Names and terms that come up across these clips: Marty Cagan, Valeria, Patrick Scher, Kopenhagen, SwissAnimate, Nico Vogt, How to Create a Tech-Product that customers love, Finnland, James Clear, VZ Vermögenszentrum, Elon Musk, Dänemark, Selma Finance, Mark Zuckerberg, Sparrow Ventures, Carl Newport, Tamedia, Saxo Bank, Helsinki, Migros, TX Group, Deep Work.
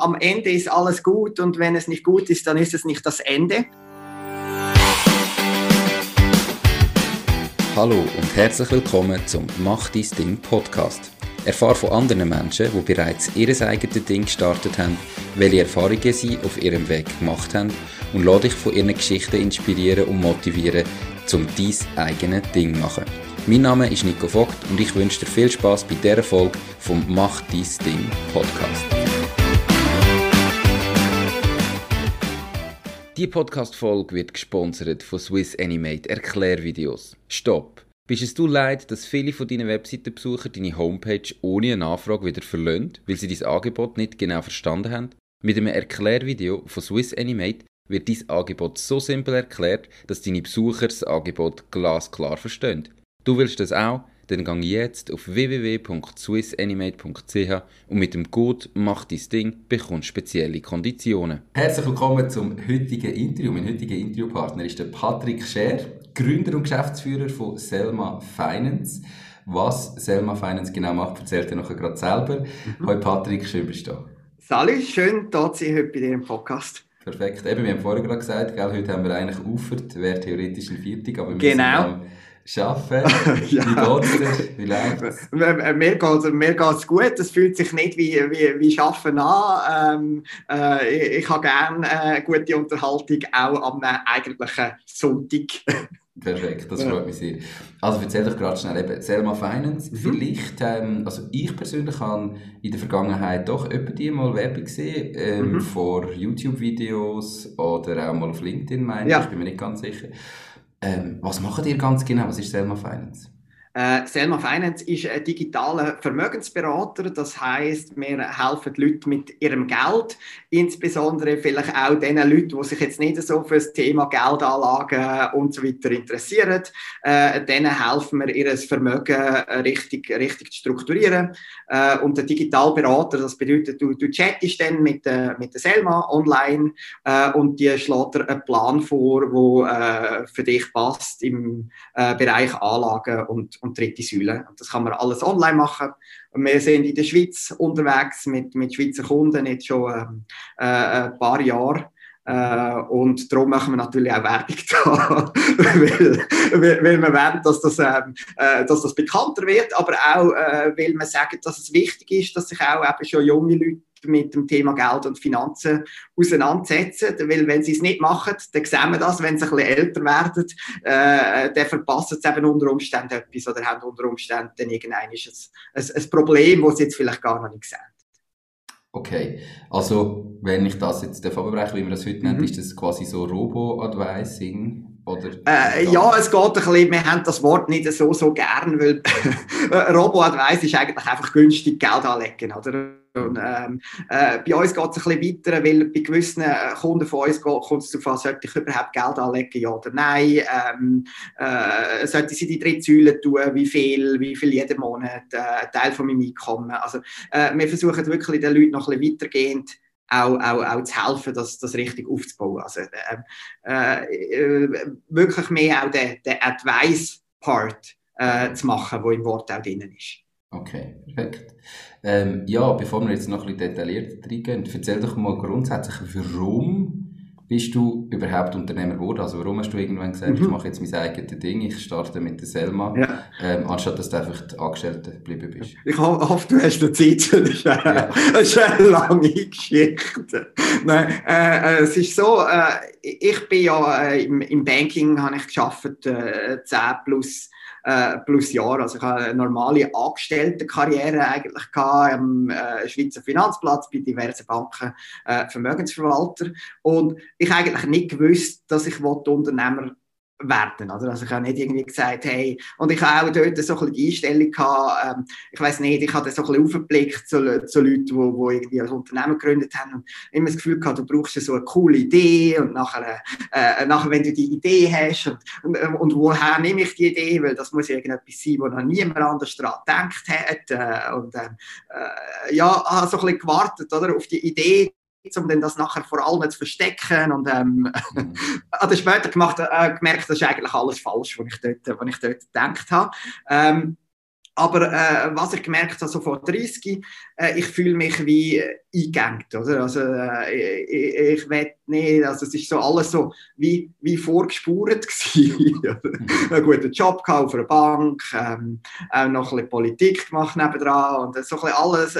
Am Ende ist alles gut und wenn es nicht gut ist, dann ist es nicht das Ende. Hallo und herzlich willkommen zum «Mach dein Ding» Podcast. Erfahre von anderen Menschen, die bereits ihr eigenes Ding gestartet haben, welche Erfahrungen sie auf ihrem Weg gemacht haben und lade dich von ihren Geschichten inspirieren und motivieren, um dein eigenes Ding zu machen. Mein Name ist Nico Vogt und ich wünsche dir viel Spass bei dieser Folge vom «Mach dein Ding» Podcast. Die Podcast-Folge wird gesponsert von SwissAnimate Erklärvideos. Stopp! Bist es du leid, dass viele von deinen Webseitenbesucher deine Homepage ohne eine Anfrage wieder verlassen, weil sie dein Angebot nicht genau verstanden haben? Mit einem Erklärvideo von SwissAnimate wird dein Angebot so simpel erklärt, dass deine Besucher das Angebot glasklar verstehen. Du willst das auch? Dann geh jetzt auf www.swissanimate.ch und mit dem Code «Mach dein Ding» bekommst du spezielle Konditionen. Herzlich willkommen zum heutigen Interview. Mein heutiger Interviewpartner ist der Patrick Scher, Gründer und Geschäftsführer von Selma Finance. Was Selma Finance genau macht, erzählt er nachher gerade selber. Hallo Patrick, schön bist du da. Salut, schön, dass Sie heute bei dir im Podcast. Perfekt. Eben, wir haben vorhin gerade gesagt, gell, heute haben wir eigentlich aufgehört, wäre theoretisch ein Viertag, aber wir müssen schaffen. Ja. Wie geht's dir? Wie läuft's? Mir geht's gut. Es fühlt sich nicht wie Schaffen an. Ich habe gerne gute Unterhaltung, auch am eigentlichen Sonntag. Perfekt, das freut mich sehr. Also erzähl doch gerade schnell eben Selma Finance. Vielleicht, also ich persönlich habe in der Vergangenheit doch öppe mal Werbung gesehen, vor YouTube-Videos oder auch mal auf LinkedIn, meine ich bin mir nicht ganz sicher. Was macht ihr ganz genau? Was ist Selma Finance? Selma Finance ist ein digitaler Vermögensberater. Das heisst, wir helfen Leuten mit ihrem Geld, insbesondere vielleicht auch den Leuten, die sich jetzt nicht so für das Thema Geldanlagen und so weiter interessieren. Denen helfen wir, ihr Vermögen richtig zu strukturieren. Und der Digitalberater, das bedeutet, du chattest dann mit der Selma online und die schlägt dir einen Plan vor, der für dich passt im Bereich Anlagen und dritte Säule. Das kann man alles online machen. Wir sind in der Schweiz unterwegs mit Schweizer Kunden jetzt schon ein paar Jahre. Und darum machen wir natürlich auch Werbung da, weil wir wollen, dass das bekannter wird, aber auch, weil wir sagen, dass es wichtig ist, dass sich auch eben schon junge Leute mit dem Thema Geld und Finanzen auseinandersetzen, weil wenn sie es nicht machen, dann sehen wir das, wenn sie ein bisschen älter werden, dann verpassen sie eben unter Umständen etwas oder haben unter Umständen dann irgendein Problem, das sie jetzt vielleicht gar noch nicht sehen. Okay, also wenn ich das jetzt abbreche, wie man das heute nennt, ist das quasi so Robo-Advising? Oder ja, es geht ein bisschen, wir haben das Wort nicht so gern, weil Robo-Advice ist eigentlich einfach günstig Geld anlegen, oder? Und, bei uns geht es ein bisschen weiter, weil bei gewissen Kunden von uns kommt es darauf an, sollte ich überhaupt Geld anlegen, ja oder nein, sollte ich in die dritte Säule tun, wie viel jeden Monat, Teil von meinem Einkommen. Also, wir versuchen wirklich den Leuten noch ein bisschen weitergehend auch zu helfen, das richtig aufzubauen. Also, wirklich mehr auch den Advice-Part zu machen, der im Wort auch drin ist. Okay, perfekt. Ja, bevor wir jetzt noch ein bisschen detaillierter reingehen, erzähl doch mal grundsätzlich, warum bist du überhaupt Unternehmer geworden? Also warum hast du irgendwann gesagt, ich mache jetzt mein eigenes Ding, ich starte mit der Selma, anstatt dass du einfach Angestellter geblieben bist? Ich hoffe, du hast noch Zeit, das ist eine lange Geschichte. Nein, es ist so, ich bin ja im Banking, habe ich gearbeitet, 10+ Jahre. Also ich hatte eine normale Angestelltenkarriere eigentlich am Schweizer Finanzplatz bei diversen Banken, Vermögensverwalter. Und ich habe eigentlich nicht gewusst, dass ich Unternehmer werden. Oder? Also ich habe nicht irgendwie gesagt, hey, und ich habe auch dort so ein bisschen die Einstellung gehabt, ich weiss nicht, ich habe so ein bisschen aufgeblickt zu Leuten, die irgendwie ein Unternehmen gegründet haben und immer das Gefühl gehabt, du brauchst so eine coole Idee und nachher wenn du die Idee hast und woher nehme ich die Idee, weil das muss irgendetwas sein, wo noch niemand anders daran gedacht hat ja, habe so ein bisschen gewartet, oder, auf die Idee, um dann das nachher vor allem zu verstecken und habe später gemerkt, das ist eigentlich alles falsch, was ich dort gedacht habe. Aber was ich gemerkt habe, so vor 30, ich fühle mich wie eingegangt, oder? Also ich will nicht, also es ist so alles so wie vorgespurt gewesen. Einen guten Job gehabt auf einer Bank, auch noch ein bisschen Politik gemacht nebendran und so ein bisschen alles,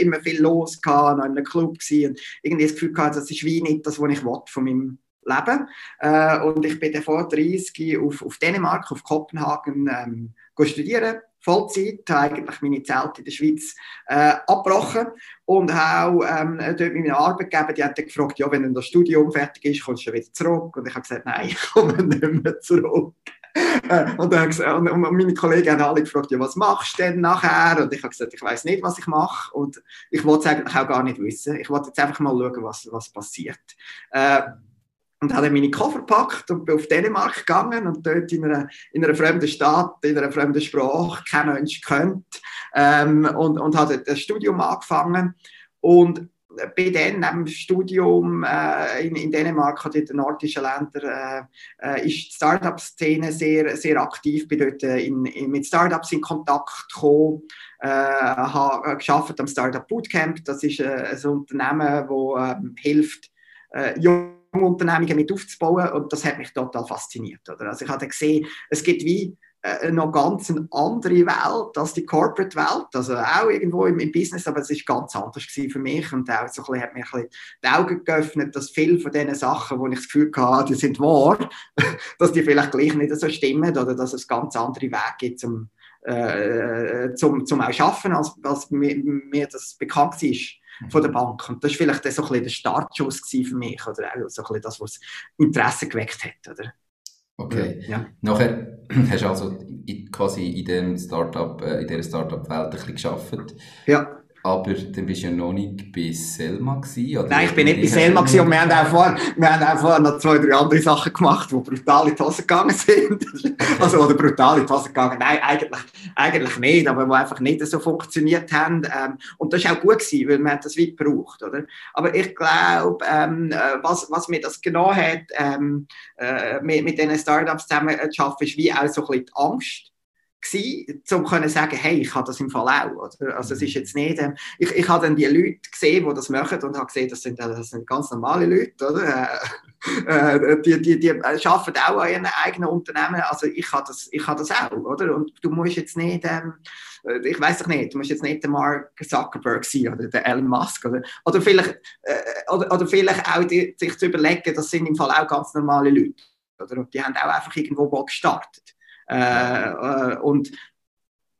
immer viel los gehabt, noch in einem Club gewesen und irgendwie das Gefühl gehabt, das ist wie nicht das, was ich will von meinem Leben. Und ich bin dann vor 30 auf Dänemark, auf Kopenhagen studieren. Vollzeit, habe eigentlich meine Zelte in der Schweiz abgebrochen und habe dort mit meiner Arbeitgeber, die hat dann gefragt, ja, wenn dann das Studium fertig ist, kommst du wieder zurück? Und ich habe gesagt, nein, ich komme nicht mehr zurück. Und meine Kollegen haben alle gefragt, ja, was machst du denn nachher? Und ich habe gesagt, ich weiss nicht, was ich mache und ich wollte es eigentlich auch gar nicht wissen. Ich wollte jetzt einfach mal schauen, was passiert. Und habe meine Koffer gepackt und bin auf Dänemark gegangen und dort in einer fremden Stadt, in einer fremden Sprache, kein Mensch kennt. Und habe dort ein Studium angefangen. Und bin dann neben dem Studium in Dänemark, in den nordischen Ländern, ist die Start-up-Szene sehr, sehr aktiv. Bin dort mit Start-ups in Kontakt gekommen. Habe gearbeitet am Start-up-Bootcamp. Das ist ein Unternehmen, das hilft, Unternehmungen mit aufzubauen, und das hat mich total fasziniert. Oder? Also ich habe gesehen, es gibt wie noch ganz eine andere Welt als die Corporate-Welt, also auch irgendwo im Business, aber es war ganz anders für mich und auch so ein bisschen, hat mir ein bisschen die Augen geöffnet, dass viele von diesen Sachen, wo ich das Gefühl hatte, die sind wahr, dass die vielleicht gleich nicht so stimmen oder dass es ganz andere Wege gibt, zum auch arbeiten, als mir das bekannt ist von der Bank. Und das war vielleicht so ein bisschen der Startschuss für mich oder auch so ein bisschen das, was Interesse geweckt hat. Oder? Okay. Ja. Nachher hast du also quasi in dieser Startup-Welt ein bisschen gearbeitet. Ja. Aber dann warst du ja noch nicht bei Selma gewesen, oder? Nein, ich bin nicht bei Selma gewesen, und wir haben auch vorher noch 2, 3 andere Sachen gemacht, die brutal in die Hose gegangen sind. Also, oder brutal in die Hose gegangen, nein, eigentlich nicht, aber die einfach nicht so funktioniert haben. Und das war auch gut gewesen, weil man das weit braucht, oder? Aber ich glaube, was mir das genommen hat, mit diesen Startups zusammen zu arbeiten, ist wie auch so ein bisschen die Angst gewesen, um zu sagen, hey, ich habe das im Fall auch. Oder? Also es ist jetzt nicht, ich habe dann die Leute gesehen, die das machen, und habe gesehen, das sind ganz normale Leute, oder? Die arbeiten auch an ihren eigenen Unternehmen, also ich habe das auch, oder? Und du musst jetzt nicht, ich weiss doch nicht, du musst jetzt nicht der Mark Zuckerberg sein oder der Elon Musk, oder vielleicht auch sich zu überlegen, das sind im Fall auch ganz normale Leute, oder? Und die haben auch einfach irgendwo mal gestartet. Und so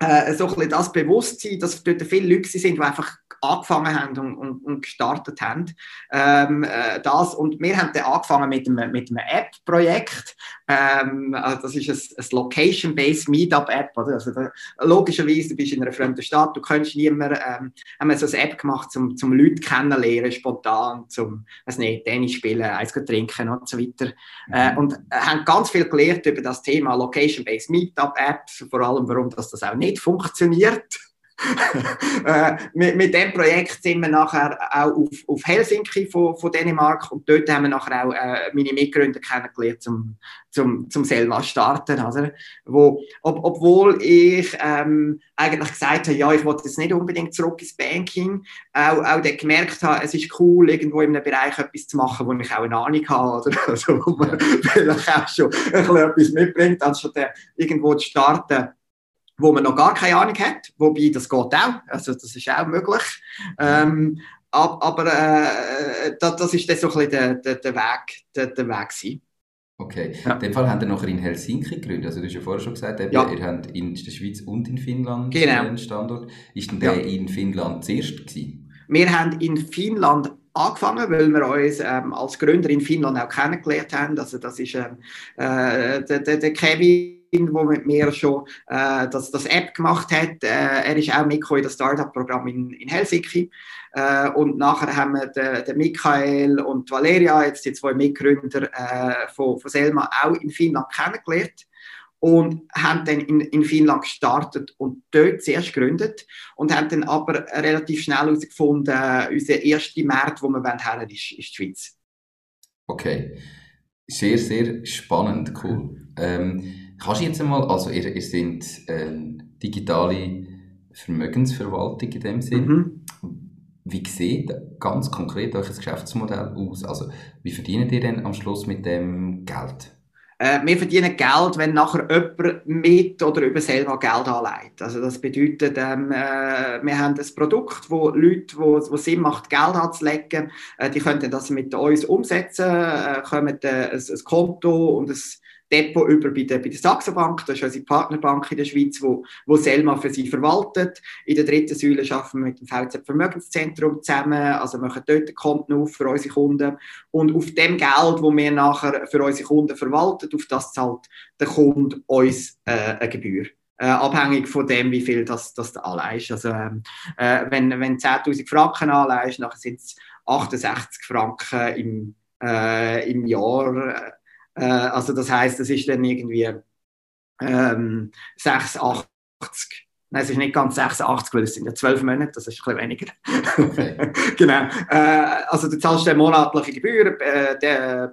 ein bisschen das Bewusstsein, dass dort viele Leute sind, die einfach angefangen haben und gestartet haben. Und wir haben dann angefangen mit einem App-Projekt. Das ist ein Location-Based Meetup-App. Also logischerweise, du bist in einer fremden Stadt, du kennst niemanden. Haben wir so eine App gemacht, um Leute kennenlernen, spontan, um Tennis spielen, Eis trinken und so weiter. Und haben ganz viel gelernt über das Thema Location-Based Meetup-Apps, vor allem, warum das auch nicht funktioniert. Mit dem Projekt sind wir nachher auch auf Helsinki von Dänemark, und dort haben wir nachher auch meine Mitgründer kennengelernt zum Selma starten, also, obwohl ich eigentlich gesagt habe, ja, ich wollte jetzt nicht unbedingt zurück ins Banking, auch dann gemerkt habe, es ist cool, irgendwo in einem Bereich etwas zu machen, wo ich auch eine Ahnung habe, oder? Also, wo man vielleicht auch schon ein bisschen etwas mitbringt, anstatt irgendwo zu starten, wo man noch gar keine Ahnung hat, wobei das geht auch, also das ist auch möglich. Das ist dann so ein bisschen der Weg sein. Okay, ja. In dem Fall habt ihr nachher in Helsinki gegründet, also du hast ja vorher schon gesagt, ja. Ihr habt in der Schweiz und in Finnland einen Standort. Ist denn der in Finnland zuerst gewesen? Wir haben in Finnland angefangen, weil wir uns als Gründer in Finnland auch kennengelernt haben, also das ist der Kevin, der mit mir schon das App gemacht hat. Er ist auch mitgekommen in das Startup-Programm in Helsinki. Und nachher haben wir den Michael und Valeria, jetzt die 2 Mitgründer von Selma, auch in Finnland kennengelernt. Und haben dann in Finnland gestartet und dort zuerst gegründet. Und haben dann aber relativ schnell herausgefunden, unser erster Markt, wo wir her wollen, ist die Schweiz. Okay. Sehr, sehr spannend, cool. Kannst du jetzt einmal, also ihr seid digitale Vermögensverwaltung in dem Sinn. Mhm. Wie sieht ganz konkret euer Geschäftsmodell aus? Also, wie verdient ihr denn am Schluss mit dem Geld? Wir verdienen Geld, wenn nachher jemand mit oder über Selma Geld anlegt. Also das bedeutet, wir haben ein Produkt, wo Leute, wo Sinn macht, Geld anzulegen, die können das mit uns umsetzen, kommen ein Konto und ein Depot über bei der Saxo Bank, das ist unsere Partnerbank in der Schweiz, wo Selma für sie verwaltet. In der dritten Säule arbeiten wir mit dem VZ Vermögenszentrum zusammen, also machen dort Konten auf für unsere Kunden. Und auf dem Geld, das wir nachher für unsere Kunden verwalten, auf das zahlt der Kunde uns eine Gebühr. Abhängig von dem, wie viel das da anleihst. Also, wenn 10'000 Franken anleihst, nachher sind es 68 Franken im Jahr. Also das heisst, das ist dann irgendwie 86. Nein, es ist nicht ganz 86, weil es sind ja 12 Monate, das ist ein bisschen weniger. Okay. Genau. Also du zahlst eine monatliche Gebühr,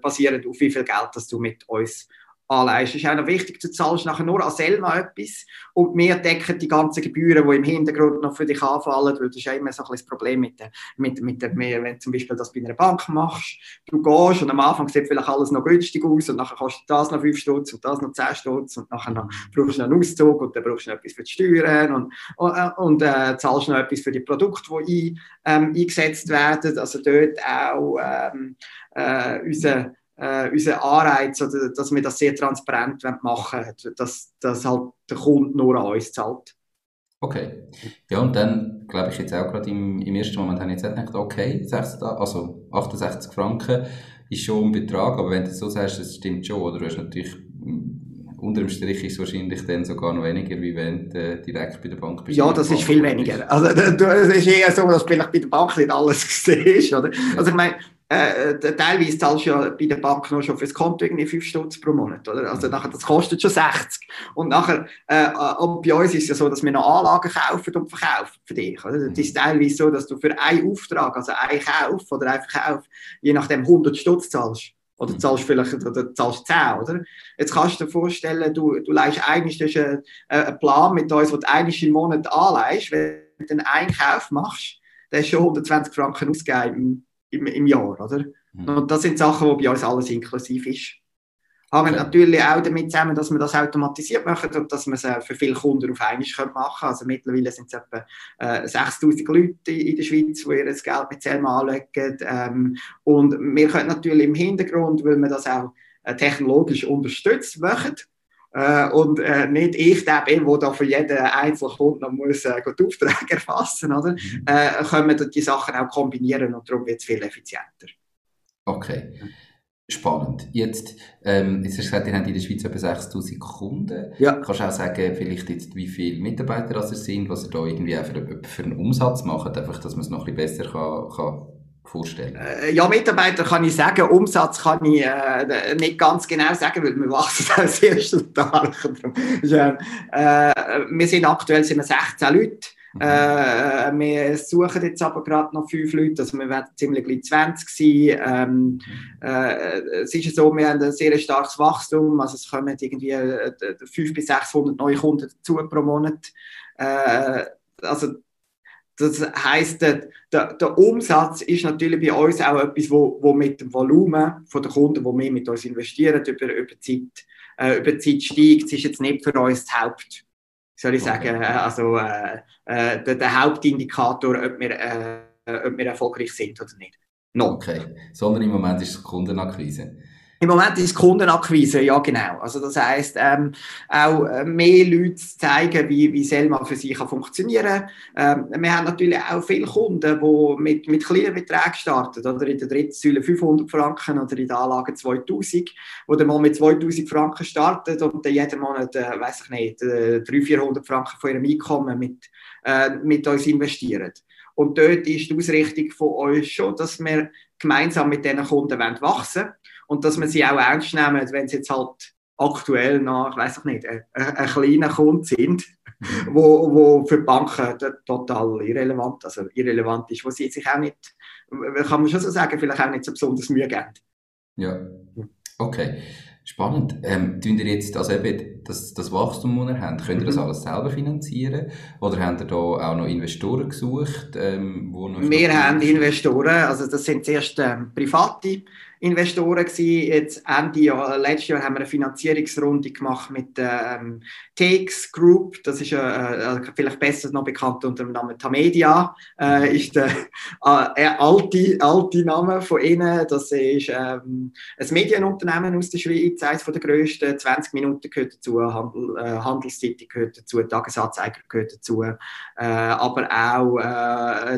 basierend auf wie viel Geld das du mit uns anleihst. Es ist auch noch wichtig, du zahlst nachher nur an Selma etwas und wir decken die ganzen Gebühren, die im Hintergrund noch für dich anfallen, weil das ist ja immer so ein bisschen das Problem mit der, wenn du zum Beispiel das bei einer Bank machst, du gehst und am Anfang sieht vielleicht alles noch günstig aus und nachher kostet das noch 5 Stutz und das noch 10 Stutz und nachher noch, brauchst du noch einen Auszug und dann brauchst du noch etwas für die Steuern und zahlst noch etwas für die Produkte, die eingesetzt werden. Also dort auch unser Anreiz, oder dass wir das sehr transparent machen wollen, dass halt der Kunde nur an uns zahlt. Okay. Ja, und dann glaube ich jetzt auch gerade im ersten Moment habe ich jetzt gedacht, okay, 68 Franken ist schon ein Betrag, aber wenn du so sagst, das stimmt schon, oder? Du hast natürlich, unter dem Strich ist es wahrscheinlich dann sogar noch weniger, wie wenn du direkt bei der Bank bist. Ja, das ist viel weniger. Also es ist eher so, dass du vielleicht bei der Bank nicht alles siehst, oder? Ja. Also ich meine, teilweise zahlst du ja bei der Bank nur schon fürs Konto irgendwie 5 Stutz pro Monat, oder? Also nachher, das kostet schon 60. Und nachher, und bei uns ist es ja so, dass wir noch Anlagen kaufen und verkaufen für dich, oder? Das ist teilweise so, dass du für einen Auftrag, also einen Kauf oder einen Verkauf, je nachdem 100 Stutz zahlst. Oder zahlst vielleicht, oder zahlst 10, oder? Jetzt kannst du dir vorstellen, du leihst eigentlich einen Plan mit uns, den du eigentlich im Monat anleihst. Wenn du dann einen Kauf machst, dann ist schon 120 Franken ausgegeben im Jahr, oder? Mhm. Und das sind Sachen, die bei uns alles inklusiv ist. Aber natürlich auch damit zusammen, dass wir das automatisiert machen und dass wir es für viele Kunden auf einmal machen können. Also mittlerweile sind es etwa 6'000 Leute in der Schweiz, die ihr Geld mit Selma anlegen. Und wir können natürlich im Hintergrund, weil wir das auch technologisch unterstützt machen, nicht ich, der bin, der da für jeden einzelnen Kunden noch muss, die Aufträge erfassen muss, können wir die Sachen auch kombinieren und darum wird es viel effizienter. Okay, spannend. Jetzt hast du gesagt, ihr habt in der Schweiz etwa 6'000 Kunden. Ja. Kannst du auch sagen, vielleicht jetzt, wie viele Mitarbeiter das sind, was ihr da irgendwie auch für einen Umsatz macht, einfach, dass man es noch ein bisschen besser kann vorstellen? Ja, Mitarbeiter kann ich sagen, Umsatz kann ich nicht ganz genau sagen, weil wir wachsen auch sehr stark. Wir sind aktuell 16 Leute. Mhm. Wir suchen jetzt aber gerade noch 5 Leute, also wir werden ziemlich gleich 20 sein. Es ist so, wir haben ein sehr starkes Wachstum, also es kommen irgendwie 500 bis 600 neue Kunden dazu pro Monat. Das heisst, der Umsatz ist natürlich bei uns auch etwas, wo mit dem Volumen von den Kunden, die wir mit uns investieren, über Zeit steigt. Es ist jetzt nicht für uns das Haupt, soll ich sagen, also der Hauptindikator, ob wir erfolgreich sind oder nicht. No. Okay, sondern im Moment ist es Kundenakquise. Im Moment ist Kundenakquise, ja genau. Also das heisst, auch mehr Leute zeigen, wie Selma für sie kann funktionieren. Wir haben natürlich auch viele Kunden, die mit kleinen Beträgen starten, oder in der dritten Säule 500 Franken oder in der Anlage 2000, wo dann mal mit 2000 Franken startet und dann jeden Monat, weiss ich nicht, 300-400 Franken von ihrem Einkommen mit uns investieren. Und dort ist die Ausrichtung von uns schon, dass wir gemeinsam mit diesen Kunden wachsen wollen. Und dass wir sie auch ernst nehmen, wenn sie jetzt halt aktuell noch, ich weiss nicht, ein kleiner Kunde sind, wo für die Banken total irrelevant ist, wo sie sich auch nicht, kann man schon so sagen, vielleicht auch nicht so besonders Mühe geben. Ja, okay. Spannend. Tun ihr jetzt, also eben, das Wachstum, das ihr habt, könnt ihr das alles selber finanzieren? Oder habt ihr da auch noch Investoren gesucht? Wir haben Investoren, also das sind zuerst private Investoren gewesen. Jetzt Ende Jahr, letztes Jahr haben wir eine Finanzierungsrunde gemacht mit TX Group, das ist vielleicht besser noch bekannt unter dem Namen Tamedia, ist der alte Name von ihnen. Das ist ein Medienunternehmen aus der Schweiz, eines der grössten, 20 Minuten gehört dazu, Handelszeitung gehört dazu, Tagesanzeiger gehört dazu, aber auch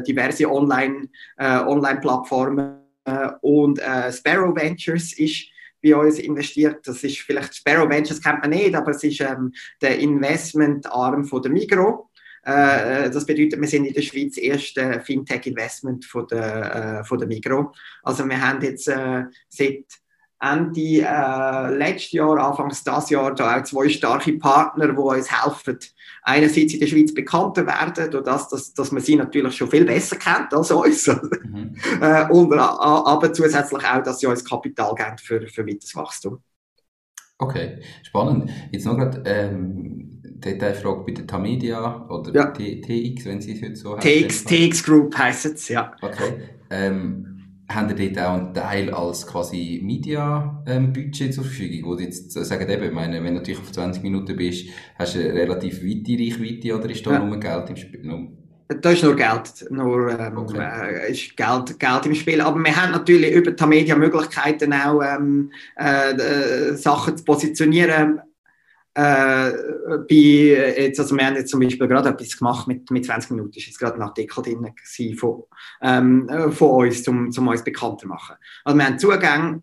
diverse Online-Plattformen. Und Sparrow Ventures ist bei uns investiert. Das ist vielleicht, Sparrow Ventures kennt man nicht, aber es ist der Investmentarm von der Migros. Das bedeutet, wir sind in der Schweiz das erste Fintech-Investment von der Migros. Also wir haben jetzt seit Ende letztes Jahr, Anfangs dieses Jahr, da auch zwei starke Partner, die uns helfen. Einerseits in der Schweiz bekannter werden, durch das, dass man sie natürlich schon viel besser kennt als uns. Mhm. Und, aber zusätzlich auch, dass sie uns Kapital geben für weiteres Wachstum. Okay, spannend. Jetzt noch gerade Detailfrage bei der Tamedia oder ja. TX, wenn sie es heute so heißt. TX Group heisst es, ja. Okay. Haben ihr dort auch einen Teil als quasi Media-Budget zur Verfügung? Wo jetzt sagen, eben, ich meine, wenn du natürlich auf 20 Minuten bist, hast du eine relativ weite Reichweite oder ist da nur Geld im Spiel? Da ist nur Geld, ist Geld im Spiel. Aber wir haben natürlich über die Media Möglichkeiten auch Sachen zu positionieren. Wir haben jetzt zum Beispiel gerade etwas gemacht mit 20 Minuten, ist jetzt gerade ein Artikel drin von uns, um uns bekannter zu machen. Also wir haben Zugang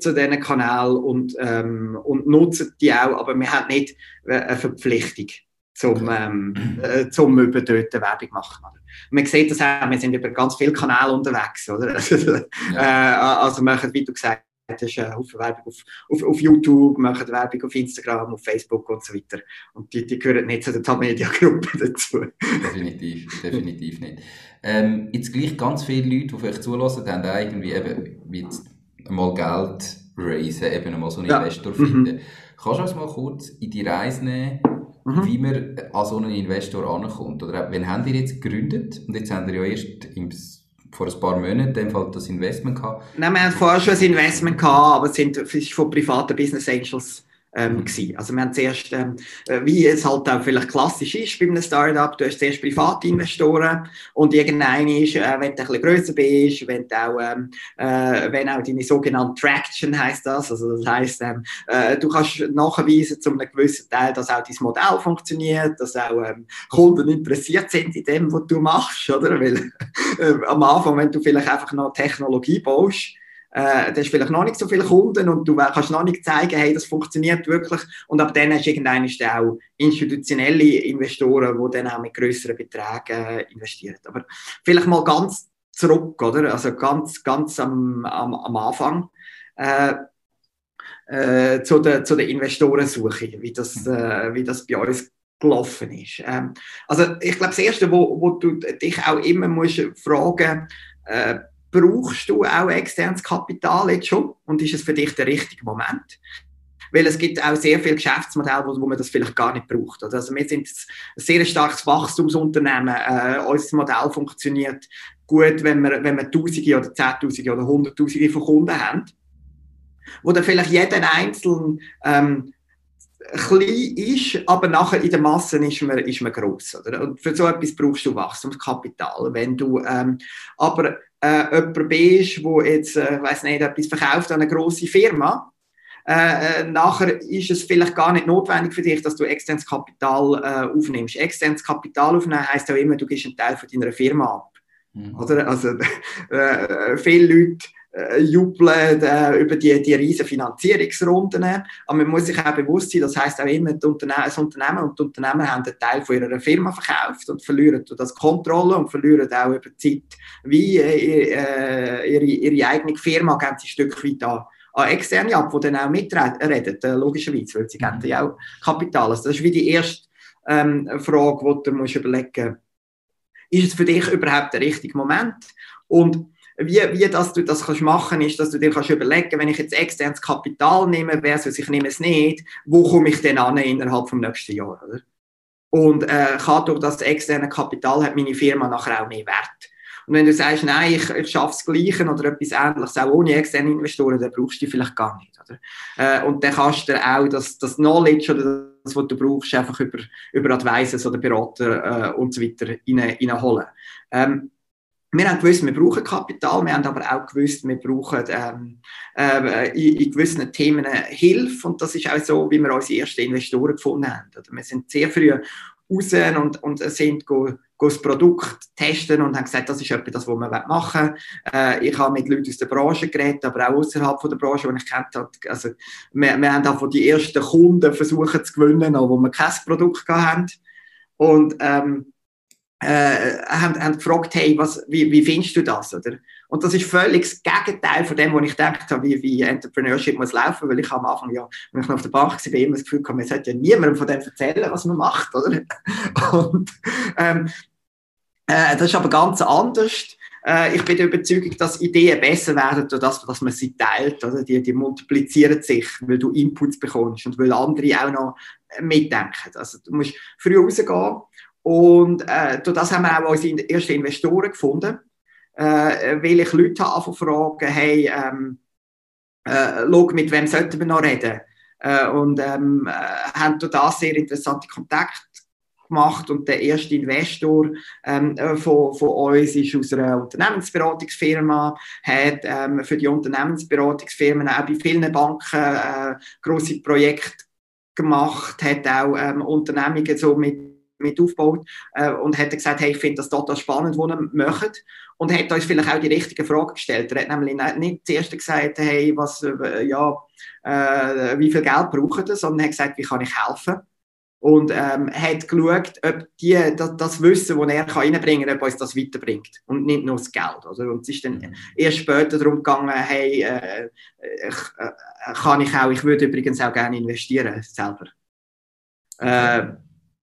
zu diesen Kanälen und nutzen die auch, aber wir haben nicht eine Verpflichtung, zum über dort Werbung machen. Man sieht das auch, wir sind über ganz viele Kanäle unterwegs, oder? Also machen, wie du gesagt hast, das ist Werbung auf YouTube, machen Werbung auf Instagram, auf Facebook und so weiter. Und die gehören nicht zu der Tamedia-Gruppe dazu. Definitiv nicht. Jetzt gleich ganz viele Leute, die vielleicht zulassen, haben auch irgendwie eben mal Geld raisen, eben einmal so einen Investor finden. Kannst du uns mal kurz in die Reise nehmen, wie man an so einen Investor ankommt? Oder wann habt ihr jetzt gegründet? Und jetzt habt ihr ja erst vor ein paar Monaten in dem Fall das Investment gehabt? Nein, wir hatten vorher schon ein Investment gehabt, aber es von privaten Business Angels. Also wir haben zuerst, wie es halt auch vielleicht klassisch ist bei einem Startup, du hast zuerst private Investoren und irgendein ist, wenn du ein bisschen grösser bist, wenn auch deine sogenannte Traction heisst das, also das heisst, du kannst nachweisen zu einem gewissen Teil, dass auch dein Modell funktioniert, dass auch Kunden interessiert sind in dem, was du machst, oder? Weil am Anfang, wenn du vielleicht einfach noch Technologie baust, da hast vielleicht noch nicht so viele Kunden und du kannst noch nicht zeigen, hey, das funktioniert wirklich. Und ab dann hast du irgendwann auch institutionelle Investoren, die dann auch mit grösseren Beträgen investieren. Aber vielleicht mal ganz zurück, oder? Also ganz am Anfang zu der Investorensuche, wie das bei uns gelaufen ist. Also ich glaube, das Erste, wo du dich auch immer musst fragen, brauchst du auch externes Kapital jetzt schon? Und ist es für dich der richtige Moment? Weil es gibt auch sehr viele Geschäftsmodelle, wo man das vielleicht gar nicht braucht. Also wir sind ein sehr starkes Wachstumsunternehmen. Unser Modell funktioniert gut, wenn wir Tausende oder Zehntausende oder Hunderttausende von Kunden haben, wo dann vielleicht jeden Einzelnen klein ist, aber nachher in der Masse ist man gross. Oder? Und für so etwas brauchst du Wachstumskapital. Wenn du aber jemand bist, der jetzt, etwas verkauft an eine grosse Firma, nachher ist es vielleicht gar nicht notwendig für dich, dass du externes Kapital aufnimmst. Externes Kapital aufnehmen heisst auch immer, du gibst einen Teil von deiner Firma ab. Mhm. Oder? Also viele Leute jubeln über die riesen Finanzierungsrunden. Aber man muss sich auch bewusst sein, das heisst auch immer, das Unternehmen und die Unternehmer haben einen Teil von ihrer Firma verkauft und verlieren das Kontrolle und verlieren auch über die Zeit, wie ihre eigene Firma geben sie ein Stück weit an Externe ab, die dann auch mitreden, logischerweise, weil sie geben ja auch Kapital. Also das ist wie die erste Frage, die du musst überlegen musst. Ist es für dich überhaupt der richtige Moment? Und Wie dass du das kannst machen kannst, ist, dass du dir kannst überlegen, wenn ich jetzt externes Kapital nehme, versus ich nehme es nicht, wo komme ich denn an innerhalb des nächsten Jahres? Oder? Und durch das externe Kapital hat meine Firma nachher auch mehr Wert. Und wenn du sagst, nein, ich schaffe das Gleiche oder etwas Ähnliches, auch ohne externe Investoren, dann brauchst du die vielleicht gar nicht. Oder? Und dann kannst du auch das Knowledge oder das, was du brauchst, einfach über Advisors oder Berater und so weiter reinholen. Wir haben gewusst, wir brauchen Kapital, wir haben aber auch gewusst, wir brauchen in gewissen Themen Hilfe. Und das ist auch so, wie wir unsere ersten Investoren gefunden haben. Oder wir sind sehr früh raus und sind das Produkt testen und haben gesagt, das ist etwas, was wir machen wollen. Ich habe mit Leuten aus der Branche geredet, aber auch außerhalb der Branche, die ich kennt habe. Also, wir haben auch von den ersten Kunden versucht zu gewinnen, auch wo wir kein Produkt hatten. Und haben gefragt, hey, wie findest du das? Oder? Und das ist völlig das Gegenteil von dem, was ich gedacht habe, wie Entrepreneurship muss laufen, weil ich am Anfang, ja, wenn ich noch auf der Bank war, immer das Gefühl hatte, man sollte ja niemandem von dem erzählen, was man macht, oder? Und das ist aber ganz anders. Ich bin der Überzeugung, dass Ideen besser werden, durch das, dass man sie teilt. Oder? Die multiplizieren sich, weil du Inputs bekommst und weil andere auch noch mitdenken. Also du musst früh rausgehen. Und durch das haben wir auch unsere ersten Investoren gefunden, weil ich Leute habe fragen, hey, schau, mit wem sollten wir noch reden? Haben durch das sehr interessante Kontakte gemacht. Und der erste Investor von uns ist aus einer Unternehmensberatungsfirma, hat für die Unternehmensberatungsfirmen auch bei vielen Banken grosse Projekte gemacht, hat auch Unternehmungen so mit aufgebaut und hat gesagt, hey, ich finde das total spannend, was ihr macht. Und hat uns vielleicht auch die richtige Frage gestellt. Er hat nämlich nicht zuerst gesagt, hey, wie viel Geld braucht ihr, sondern hat gesagt, wie kann ich helfen? Und hat geschaut, ob das Wissen, das er reinbringen kann, ob uns das weiterbringt und nicht nur das Geld. Oder? Und es ist dann erst später darum gegangen, hey, ich würde übrigens auch gerne investieren, selber.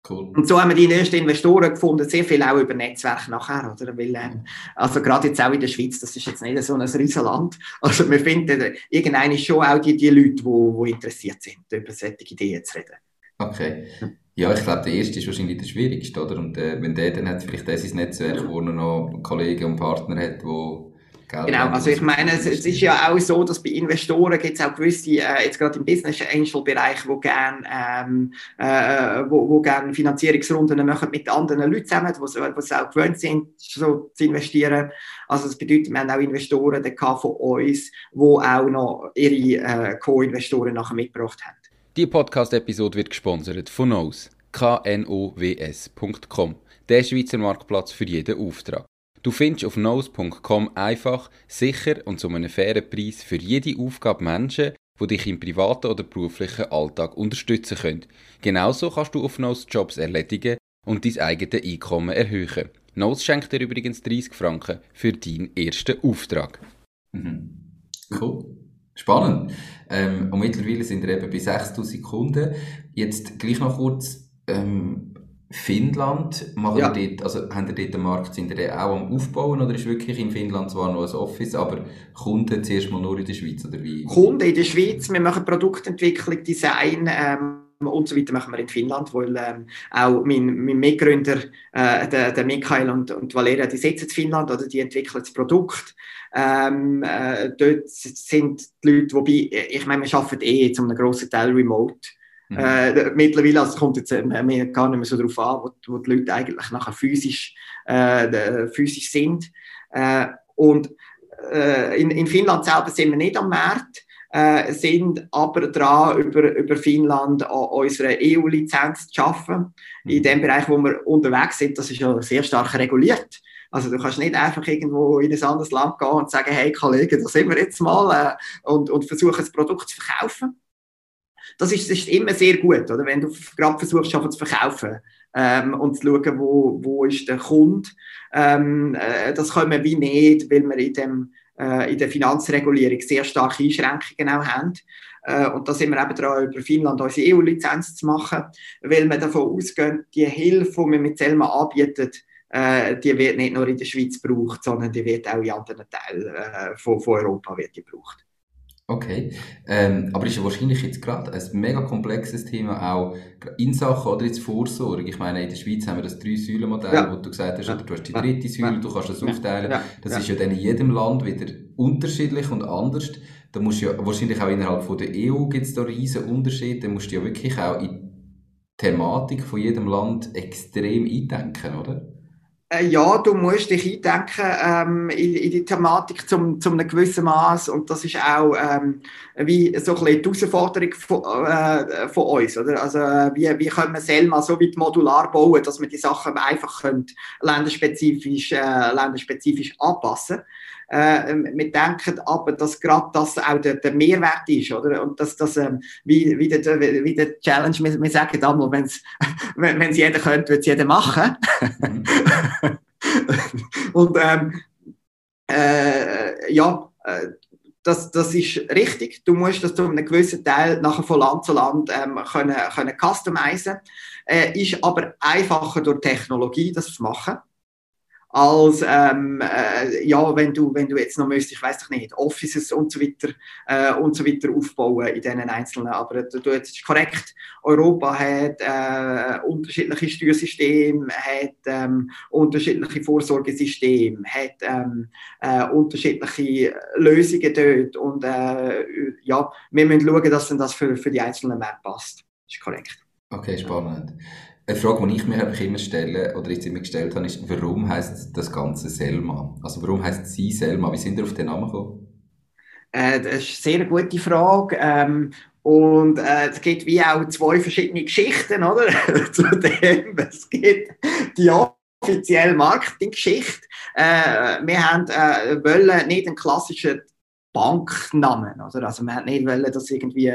Cool. Und so haben wir die ersten Investoren gefunden, sehr viel auch über Netzwerke nachher, oder? Weil, also gerade jetzt auch in der Schweiz, das ist jetzt nicht so ein riesen Land, also wir finden irgendwann schon auch die Leute, die interessiert sind, über solche Ideen zu reden. Okay. Ja, ich glaube, der erste ist wahrscheinlich der schwierigste, oder? Und wenn der dann hat, vielleicht das ist Netzwerk, wo er noch Kollegen und Partner hat, wo... Genau, also ich meine, es ist ja auch so, dass bei Investoren gibt es auch gewisse, jetzt gerade im Business Angel-Bereich, wo gerne Finanzierungsrunden machen mit anderen Leuten zusammen, die auch gewöhnt sind, so zu investieren. Also das bedeutet, wir haben auch Investoren von uns, die auch noch ihre Co-Investoren nachher mitgebracht haben. Die Podcast-Episode wird gesponsert von Knows, knows.com, der Schweizer Marktplatz für jeden Auftrag. Du findest auf knows.com einfach, sicher und zu einem fairen Preis für jede Aufgabe Menschen, die dich im privaten oder beruflichen Alltag unterstützen können. Genauso kannst du auf Knows Jobs erledigen und dein eigenes Einkommen erhöhen. Knows schenkt dir übrigens 30 Franken für deinen ersten Auftrag. Mhm. Cool. Spannend. Und mittlerweile sind wir eben bei 6000 Kunden. Jetzt gleich noch kurz... Finnland, haben ihr dort den Markt, sind ihr auch am Aufbauen oder ist wirklich in Finnland zwar noch ein Office, aber Kunden zuerst mal nur in der Schweiz oder wie? Kunden in der Schweiz, wir machen Produktentwicklung, Design und so weiter machen wir in Finnland, weil auch mein Mitgründer, der Michael und Valeria, die sitzen in Finnland, oder die entwickeln das Produkt. Dort sind die Leute, wobei, ich meine, wir arbeiten zu einem grossen Teil remote. Mittlerweile, also es kommt jetzt mir gar nicht mehr so darauf an, wo die Leute eigentlich nachher physisch sind. In Finnland selber sind wir nicht am Markt, sind aber dran, über Finnland an unserer EU-Lizenz zu arbeiten. In dem Bereich, wo wir unterwegs sind, das ist ja sehr stark reguliert. Also du kannst nicht einfach irgendwo in ein anderes Land gehen und sagen, hey Kollegen, da sind wir jetzt mal und versuchen, das Produkt zu verkaufen. Das ist immer sehr gut, oder? Wenn du gerade versuchst, zu verkaufen und zu schauen, wo ist der Kunde. Das können wir wie nicht, weil wir in der Finanzregulierung sehr starke Einschränkungen auch haben. Und da sind wir eben dran, über Finnland unsere EU-Lizenz zu machen, weil wir davon ausgehen, die Hilfe, die wir mit Selma anbieten, die wird nicht nur in der Schweiz gebraucht, sondern die wird auch in anderen Teilen von Europa wird gebraucht. Okay, aber ist ja wahrscheinlich jetzt gerade ein mega komplexes Thema, auch in Sachen oder jetzt Vorsorge. Ich meine, in der Schweiz haben wir das 3-Säulen-Modell, ja, wo du gesagt hast, aber du hast die dritte Säule, du kannst das aufteilen. Das ist ja dann in jedem Land wieder unterschiedlich und anders. Da musst du ja wahrscheinlich auch innerhalb von der EU gibt es da riesen Unterschiede. Da musst du ja wirklich auch in die Thematik von jedem Land extrem eindenken, oder? Ja, du musst dich eindenken in die Thematik zu einem gewissen Maß, und das ist auch wie so ein bisschen die Herausforderung von uns, oder? Also wie können wir Selma so weit modular bauen, dass wir die Sachen einfach können, länderspezifisch anpassen. Wir denken aber, dass gerade das auch der Mehrwert ist, oder? Und dass das wie der Challenge, wir sagen einmal, wenn es jeder könnte, würde es jeder machen. Und das ist richtig. Du musst das zu einem gewissen Teil nachher von Land zu Land können customizen. Ist aber einfacher durch Technologie, das zu machen, als wenn du jetzt noch müsstest, ich weiß nicht, Offices und so weiter aufbauen in diesen einzelnen. Aber du ist korrekt. Europa hat unterschiedliche Steuersysteme, hat unterschiedliche Vorsorgesysteme, hat unterschiedliche Lösungen dort, und wir müssen schauen, dass denn das für die einzelnen Märkte passt. Das ist korrekt. Okay, spannend. Eine Frage, die ich mir immer stelle, oder jetzt immer gestellt habe, ist, warum heisst das Ganze Selma? Also warum heisst sie Selma? Wie sind ihr auf den Namen gekommen? Das ist eine sehr gute Frage. Und es gibt wie auch zwei verschiedene Geschichten, oder? Zu dem. Es gibt die offizielle Marketinggeschichte. Wir wollen nicht einen klassischen Banknamen, oder? Also man hat nicht wollen, dass irgendwie,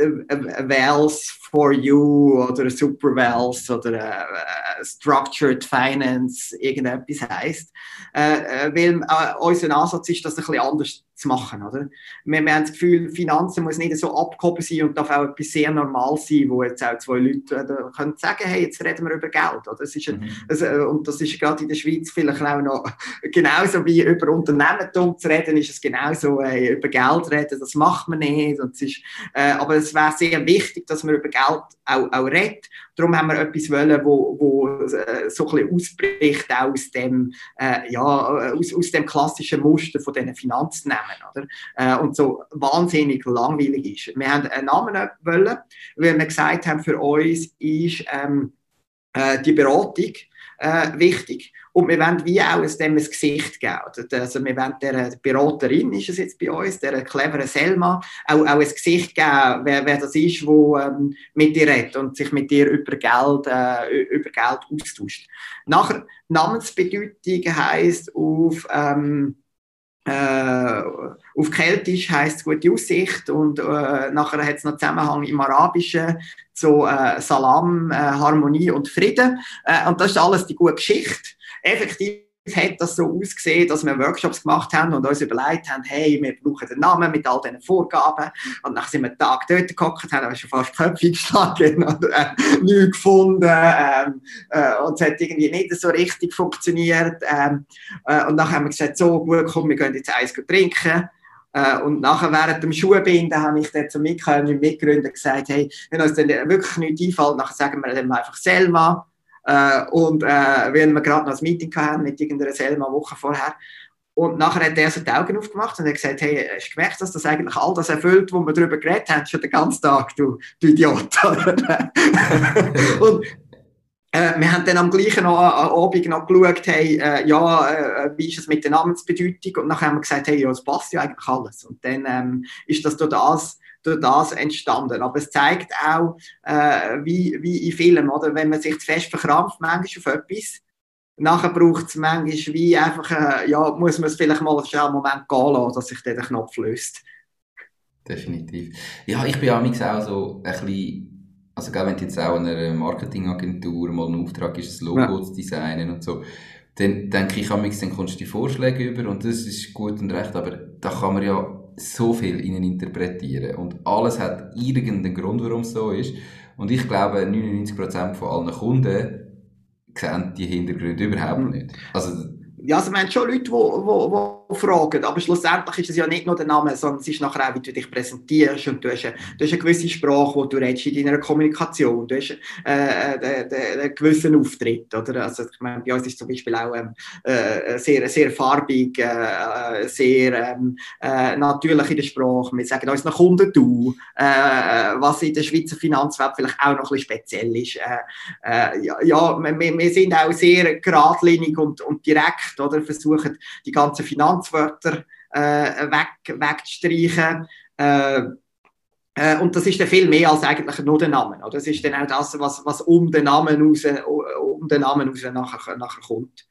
Wells for You oder Super Wells oder Structured Finance irgendetwas heisst, weil unser Ansatz ist, das ein bisschen anders zu machen, oder? Wir haben das Gefühl, Finanzen muss nicht so abgehoben sein und darf auch etwas sehr normal sein, wo jetzt auch zwei Leute können sagen, hey, jetzt reden wir über Geld, oder? Das ist und das ist gerade in der Schweiz vielleicht auch noch genauso wie über Unternehmertum zu reden, ist es genauso, über Geld reden, das macht man nicht, und es ist, aber es wäre sehr wichtig, dass man über Geld auch redet. Darum haben wir etwas wollen, wo so ein bisschen ausbricht aus dem, aus dem klassischen Muster von diesen Finanznamen, oder? Und so wahnsinnig langweilig ist. Wir haben einen Namen wollen, weil wir gesagt haben, für uns ist die Beratung wichtig. Und wir wollen wie auch dem ein Gesicht geben. Also wir wollen der Beraterin, ist es jetzt bei uns, der cleveren Selma, auch ein Gesicht geben, wer das ist, der mit dir redet und sich mit dir über Geld austauscht. Nachher, Namensbedeutung heisst auf Keltisch heisst es gute Aussicht, und nachher hat es noch Zusammenhang im Arabischen zu Salam, Harmonie und Frieden. Und das ist alles die gute Geschichte. Effektiv hat das so ausgesehen, dass wir Workshops gemacht haben und uns überlegt haben, hey, wir brauchen den Namen mit all diesen Vorgaben. Und nachher sind wir einen Tag dort gehockt, haben schon fast Köpfe geschlagen und nichts gefunden. Und es hat irgendwie nicht so richtig funktioniert. Und nachher haben wir gesagt, so gut, komm, wir gehen jetzt eins trinken. Und nachher während dem Schuhbinden habe ich dann zu Michael, meinem Mitgründer, gesagt, hey, wenn uns dann wirklich nichts einfällt, nachher sagen wir dann einfach Selma. Weil wir gerade noch ein Meeting hatten mit irgendeiner Selma Woche vorher. Und nachher hat er so die Augen aufgemacht und hat gesagt, hey, hast du gemerkt, dass das eigentlich all das erfüllt, wo wir darüber geredet haben, schon den ganzen Tag, du Idiot. Und wir haben dann am gleichen Abend noch geschaut, hey, wie ist es mit der Namensbedeutung? Und nachher haben wir gesagt, hey, ja, es passt ja eigentlich alles. Und dann ist das durch das entstanden. Aber es zeigt auch, wie in Filmen, oder? Wenn man sich zu fest verkrampft, manchmal auf etwas, nachher braucht es manchmal wie einfach, muss man es vielleicht mal einen Moment gehen lassen, dass sich der Knopf löst. Definitiv. Ja, ich bin auch so ein bisschen, also wenn du jetzt auch einer Marketingagentur mal einen Auftrag ist, ein Logo zu designen und so, dann denke ich, dann kommst du die Vorschläge über und das ist gut und recht, aber da kann man ja so viel innen interpretieren. Und alles hat irgendeinen Grund, warum es so ist. Und ich glaube, 99% von allen Kunden kennen die Hintergründe überhaupt nicht. Also, ja, also wir haben schon Leute, die fragen, aber schlussendlich ist es ja nicht nur der Name, sondern es ist nachher auch, wie du dich präsentierst und du hast eine gewisse Sprache, die du redest in deiner Kommunikation, du hast einen gewissen Auftritt, oder? Also ich meine, bei uns ist zum Beispiel auch sehr, sehr farbig, sehr natürlich in der Sprache, wir sagen uns noch Kunden «du», was in der Schweizer Finanzwelt vielleicht auch noch ein bisschen speziell ist. Wir sind auch sehr geradlinig und direkt, oder? Versuchen die ganzen Finanzwörter wegzustreichen. Und das ist dann viel mehr als eigentlich nur der Name. Oder? Das ist dann auch das, was um den Namen raus nachher kommt.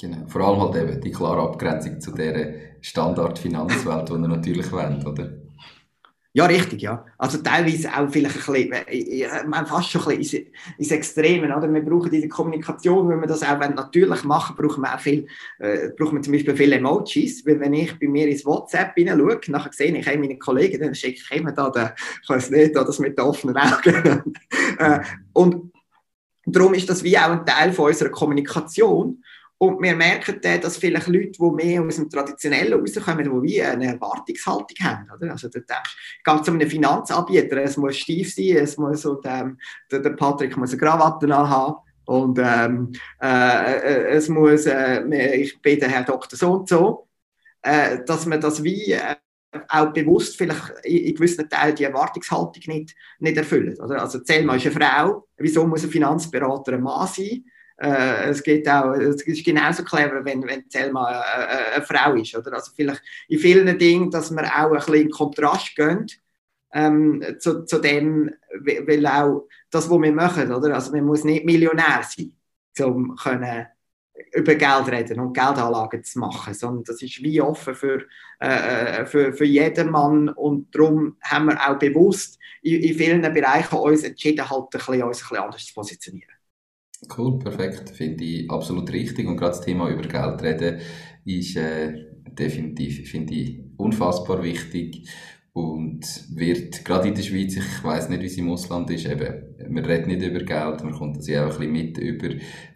Genau, vor allem halt eben die klare Abgrenzung zu dieser Standard-Finanzwelt, die wir natürlich wollen, oder? Ja, richtig, ja. Also teilweise auch vielleicht ein bisschen, fast schon ein bisschen ins Extreme, oder? Wir brauchen in der Kommunikation, wenn wir das auch natürlich machen, brauchen wir zum Beispiel viele Emojis, weil wenn ich bei mir ins WhatsApp hineinschaue, nachher sehe ich meine Kollegen, dann schicke ich immer da den, ich weiß nicht, das mit offenen Augen. Und darum ist das wie auch ein Teil von unserer Kommunikation. Und wir merken dann, dass vielleicht Leute, die mehr aus dem Traditionellen rauskommen, die wie eine Erwartungshaltung haben. Oder? Also du denkst, ich gehe zu einem Finanzanbieter, es muss steif sein, der Patrick muss eine Krawatte anhaben und ich bin der Herr Dr. so und so. Dass man das wie auch bewusst vielleicht in gewissen Teilen die Erwartungshaltung nicht erfüllt. Oder? Also Selma ist eine Frau, wieso muss ein Finanzberater ein Mann sein? Es ist genauso clever, wenn Selma eine Frau ist. Oder? Also vielleicht in vielen Dingen, dass wir auch ein bisschen in Kontrast gehen zu dem, weil auch das, was wir machen. Oder? Also man muss nicht Millionär sein, um über Geld reden und Geldanlagen zu machen, sondern das ist wie offen für jeden Mann und darum haben wir auch bewusst in vielen Bereichen uns entschieden, halt uns ein bisschen anders zu positionieren. Cool, perfekt. Finde ich absolut richtig. Und gerade das Thema über Geld reden ist definitiv, finde ich, unfassbar wichtig und wird gerade in der Schweiz, ich weiss nicht, wie es im Ausland ist, eben, man redet nicht über Geld, man kommt das ja auch ein bisschen mit über,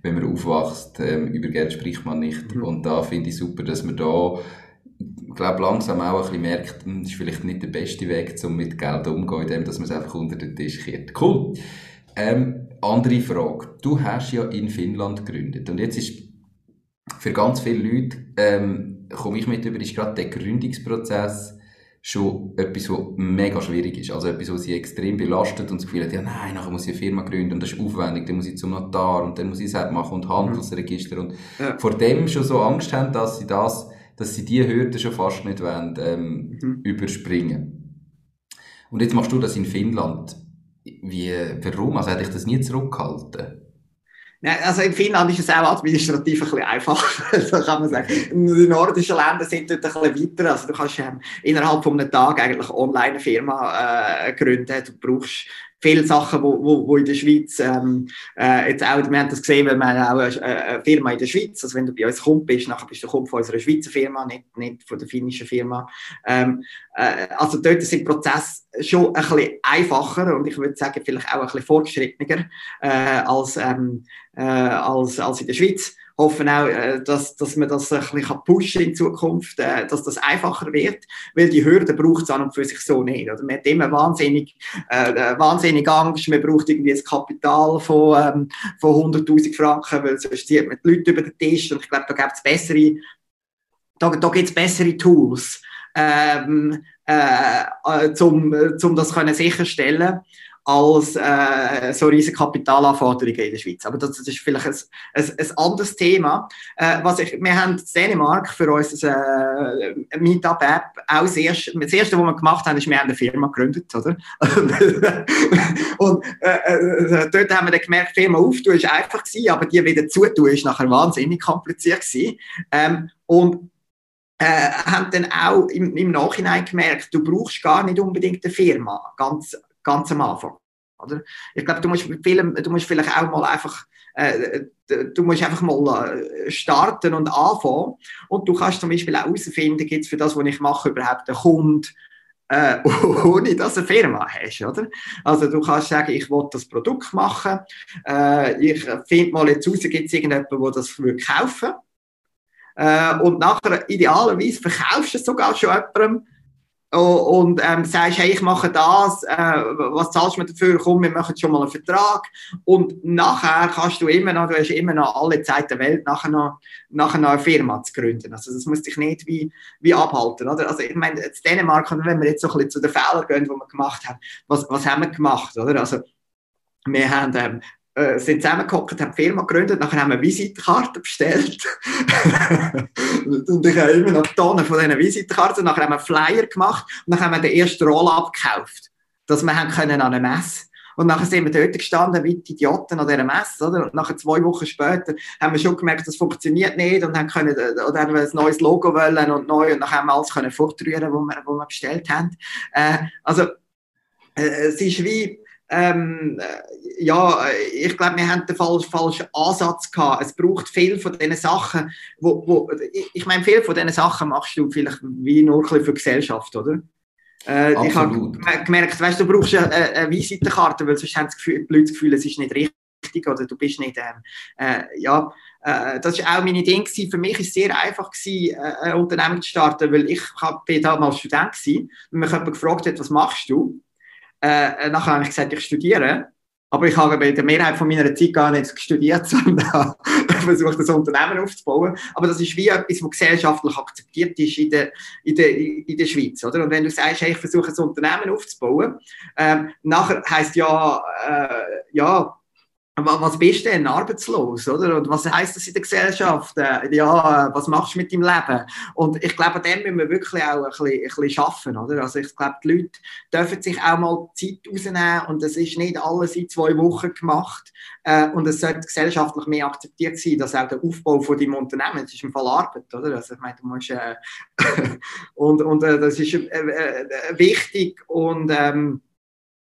wenn man aufwächst, über Geld spricht man nicht. Mhm. Und da finde ich super, dass man da, ich glaube, langsam auch ein bisschen merkt, das ist vielleicht nicht der beste Weg, um mit Geld umzugehen, indem man es einfach unter den Tisch kehrt. Cool. Andere Frage. Du hast ja in Finnland gegründet und jetzt ist für ganz viele Leute, komme ich mit über, ist gerade der Gründungsprozess schon etwas, was mega schwierig ist. Also etwas, was sie extrem belastet und das Gefühl hat, ja nein, nachher muss ich eine Firma gründen und das ist aufwendig, dann muss ich zum Notar und dann muss ich es machen und Handelsregister und ja. Vor dem schon so Angst haben, dass sie diese Hürden schon fast nicht wollen, überspringen. Und jetzt machst du das in Finnland. Warum? Also hätte ich das nie zurückgehalten? Nein, also in Finnland ist es auch administrativ ein bisschen einfacher, so kann man sagen. Die nordischen Länder sind dort ein bisschen weiter. Also du kannst innerhalb von einem Tag eigentlich online eine Firma gründen. Du brauchst viele Sachen, die in der Schweiz, jetzt auch, wir haben das gesehen, weil wir haben auch eine Firma in der Schweiz, also wenn du bei uns Kunde bist, nachher bist du Kunde von unserer Schweizer Firma, nicht von der finnischen Firma. Also dort sind die Prozesse schon ein bisschen einfacher und ich würde sagen, vielleicht auch ein bisschen fortgeschrittener als in der Schweiz. Hoffen auch, dass man das ein bisschen pushen in Zukunft, dass das einfacher wird, weil die Hürden braucht es an und für sich so nicht. Oder? Man hat immer wahnsinnig Angst, man braucht irgendwie ein Kapital von 100'000 Franken, weil sonst zieht man die Leute über den Tisch und ich glaube, da gibt's bessere Tools, um das sicherstellen als so riesige Kapitalanforderungen in der Schweiz. Aber das ist vielleicht ein anderes Thema. Wir haben in Dänemark für unser Meetup-App auch das erste, was wir gemacht haben, ist, wir haben eine Firma gegründet, oder? Und dort haben wir dann gemerkt, Firma aufzutun ist einfach gewesen, aber die wieder zutun ist nachher wahnsinnig kompliziert gewesen. Haben dann auch im Nachhinein gemerkt, du brauchst gar nicht unbedingt eine Firma, ganz am Anfang, oder? Ich glaube, du musst vielleicht auch mal einfach, du musst einfach mal starten und anfangen. Und du kannst zum Beispiel auch herausfinden, gibt es für das, was ich mache, überhaupt einen Kunden? ohne dass du eine Firma hast, oder? Also du kannst sagen, ich will das Produkt machen, ich finde mal jetzt raus, gibt es irgendjemanden, der das kaufen will. Und nachher idealerweise verkaufst du es sogar schon jemandem und sagst, hey, ich mache das, was zahlst du mir dafür, komm, wir machen schon mal einen Vertrag. Und nachher kannst du immer noch, du hast immer noch alle Zeit der Welt, nachher noch eine Firma zu gründen. Also das muss dich nicht wie abhalten, oder? Also ich meine, in Dänemark, wenn wir jetzt so ein bisschen zu den Fehlern gehen, die wir gemacht haben, was haben wir gemacht, oder? Also wir haben... sind zusammengehockt, haben die Firma gegründet, nachher haben wir Visitenkarten bestellt. Und ich habe immer noch Tonnen von diesen Visitenkarten. Nachher haben wir Flyer gemacht und dann haben wir den ersten Roll-Up gekauft, dass wir haben können an einer Messe. Und nachher sind wir dort gestanden, wie die Idioten an dieser Messe, oder? Und nachher 2 Wochen später haben wir schon gemerkt, das funktioniert nicht und haben können, oder haben wir ein neues Logo wollen und neu, und dann haben wir alles können fortrühren, was wir bestellt haben. Es ist wie, ich glaube, wir haben den falschen Ansatz gehabt. Es braucht viel von diesen Sachen, ich meine, viel von diesen Sachen machst du vielleicht wie nur ein bisschen für die Gesellschaft, oder? Ich habe gemerkt, weißt, du brauchst eine Visitenkarte, weil sonst haben die Leute das Gefühl, es ist nicht richtig, oder du bist nicht, das war auch meine Idee. Für mich war es sehr einfach, ein Unternehmen zu starten, weil ich damals Student war. Wenn mich jemand gefragt hat, was machst du? Nachher habe ich gesagt, ich studiere, aber ich habe bei der Mehrheit von meiner Zeit gar nicht studiert, sondern versucht, das Unternehmen aufzubauen. Aber das ist wie etwas, was gesellschaftlich akzeptiert ist in der Schweiz, oder? Und wenn du sagst, hey, ich versuche, ein Unternehmen aufzubauen, nachher heisst was bist du denn? Arbeitslos, oder? Und was heisst das in der Gesellschaft? Was machst du mit deinem Leben? Und ich glaube, an dem müssen wir wirklich auch ein bisschen arbeiten, oder? Also ich glaube, die Leute dürfen sich auch mal Zeit rausnehmen und es ist nicht alles in 2 Wochen gemacht. Und es sollte gesellschaftlich mehr akzeptiert sein, dass auch der Aufbau von deinem Unternehmen, das ist im Fall Arbeit, oder? Also ich meine, du musst... das ist wichtig und...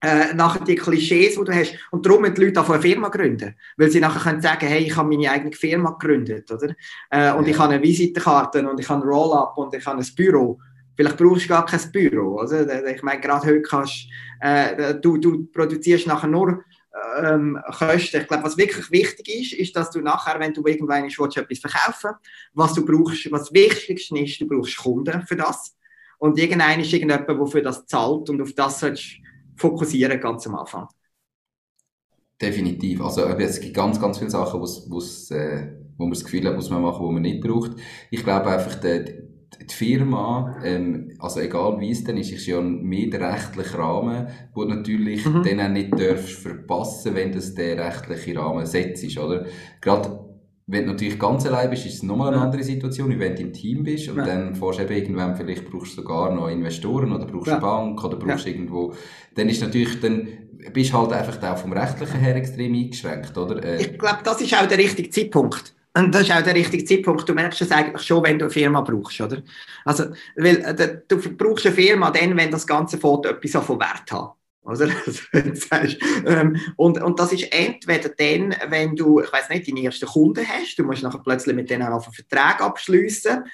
nachher die Klischees, die du hast. Und darum müssen die Leute eine Firma gründen. Weil sie nachher können sagen, hey, ich habe meine eigene Firma gegründet, oder? Und ich habe eine Visitenkarte und ich habe einen Roll-Up und ich habe ein Büro. Vielleicht brauchst du gar kein Büro, oder? Ich meine, gerade heute kannst du produzierst nachher nur Kosten. Ich glaube, was wirklich wichtig ist, dass du nachher, wenn du irgendwann etwas verkaufen willst, was du brauchst, was wichtigste ist, du brauchst Kunden für das. Und irgendeiner ist irgendjemand, der für das zahlt und auf das sollst fokussieren ganz am Anfang. Definitiv. Also es gibt ganz, ganz viele Sachen, wo man das Gefühl hat, muss man machen, wo man nicht braucht. Ich glaube einfach, die Firma, also egal wie es dann ist, ist ja ein medienrechtlicher Rahmen, wo du natürlich dann auch nicht darfst verpassen, wenn das der rechtliche Rahmen setzt, oder? Gerade wenn du natürlich ganz allein bist, ist es nochmal eine andere Situation, wie wenn du im Team bist und dann fährst du eben irgendwann, vielleicht brauchst du sogar noch Investoren oder brauchst eine Bank oder brauchst irgendwo, dann ist natürlich, dann bist halt einfach auch vom Rechtlichen her extrem eingeschränkt, oder? Ich glaube, das ist auch der richtige Zeitpunkt. Und das ist auch der richtige Zeitpunkt. Du merkst es eigentlich schon, wenn du eine Firma brauchst, oder? Also, weil du brauchst eine Firma dann, wenn das ganze Foto etwas von Wert hat. Also, und das ist entweder dann, wenn du, ich weiss nicht, deine ersten Kunden hast, du musst nachher plötzlich mit denen auch einen Vertrag abschliessen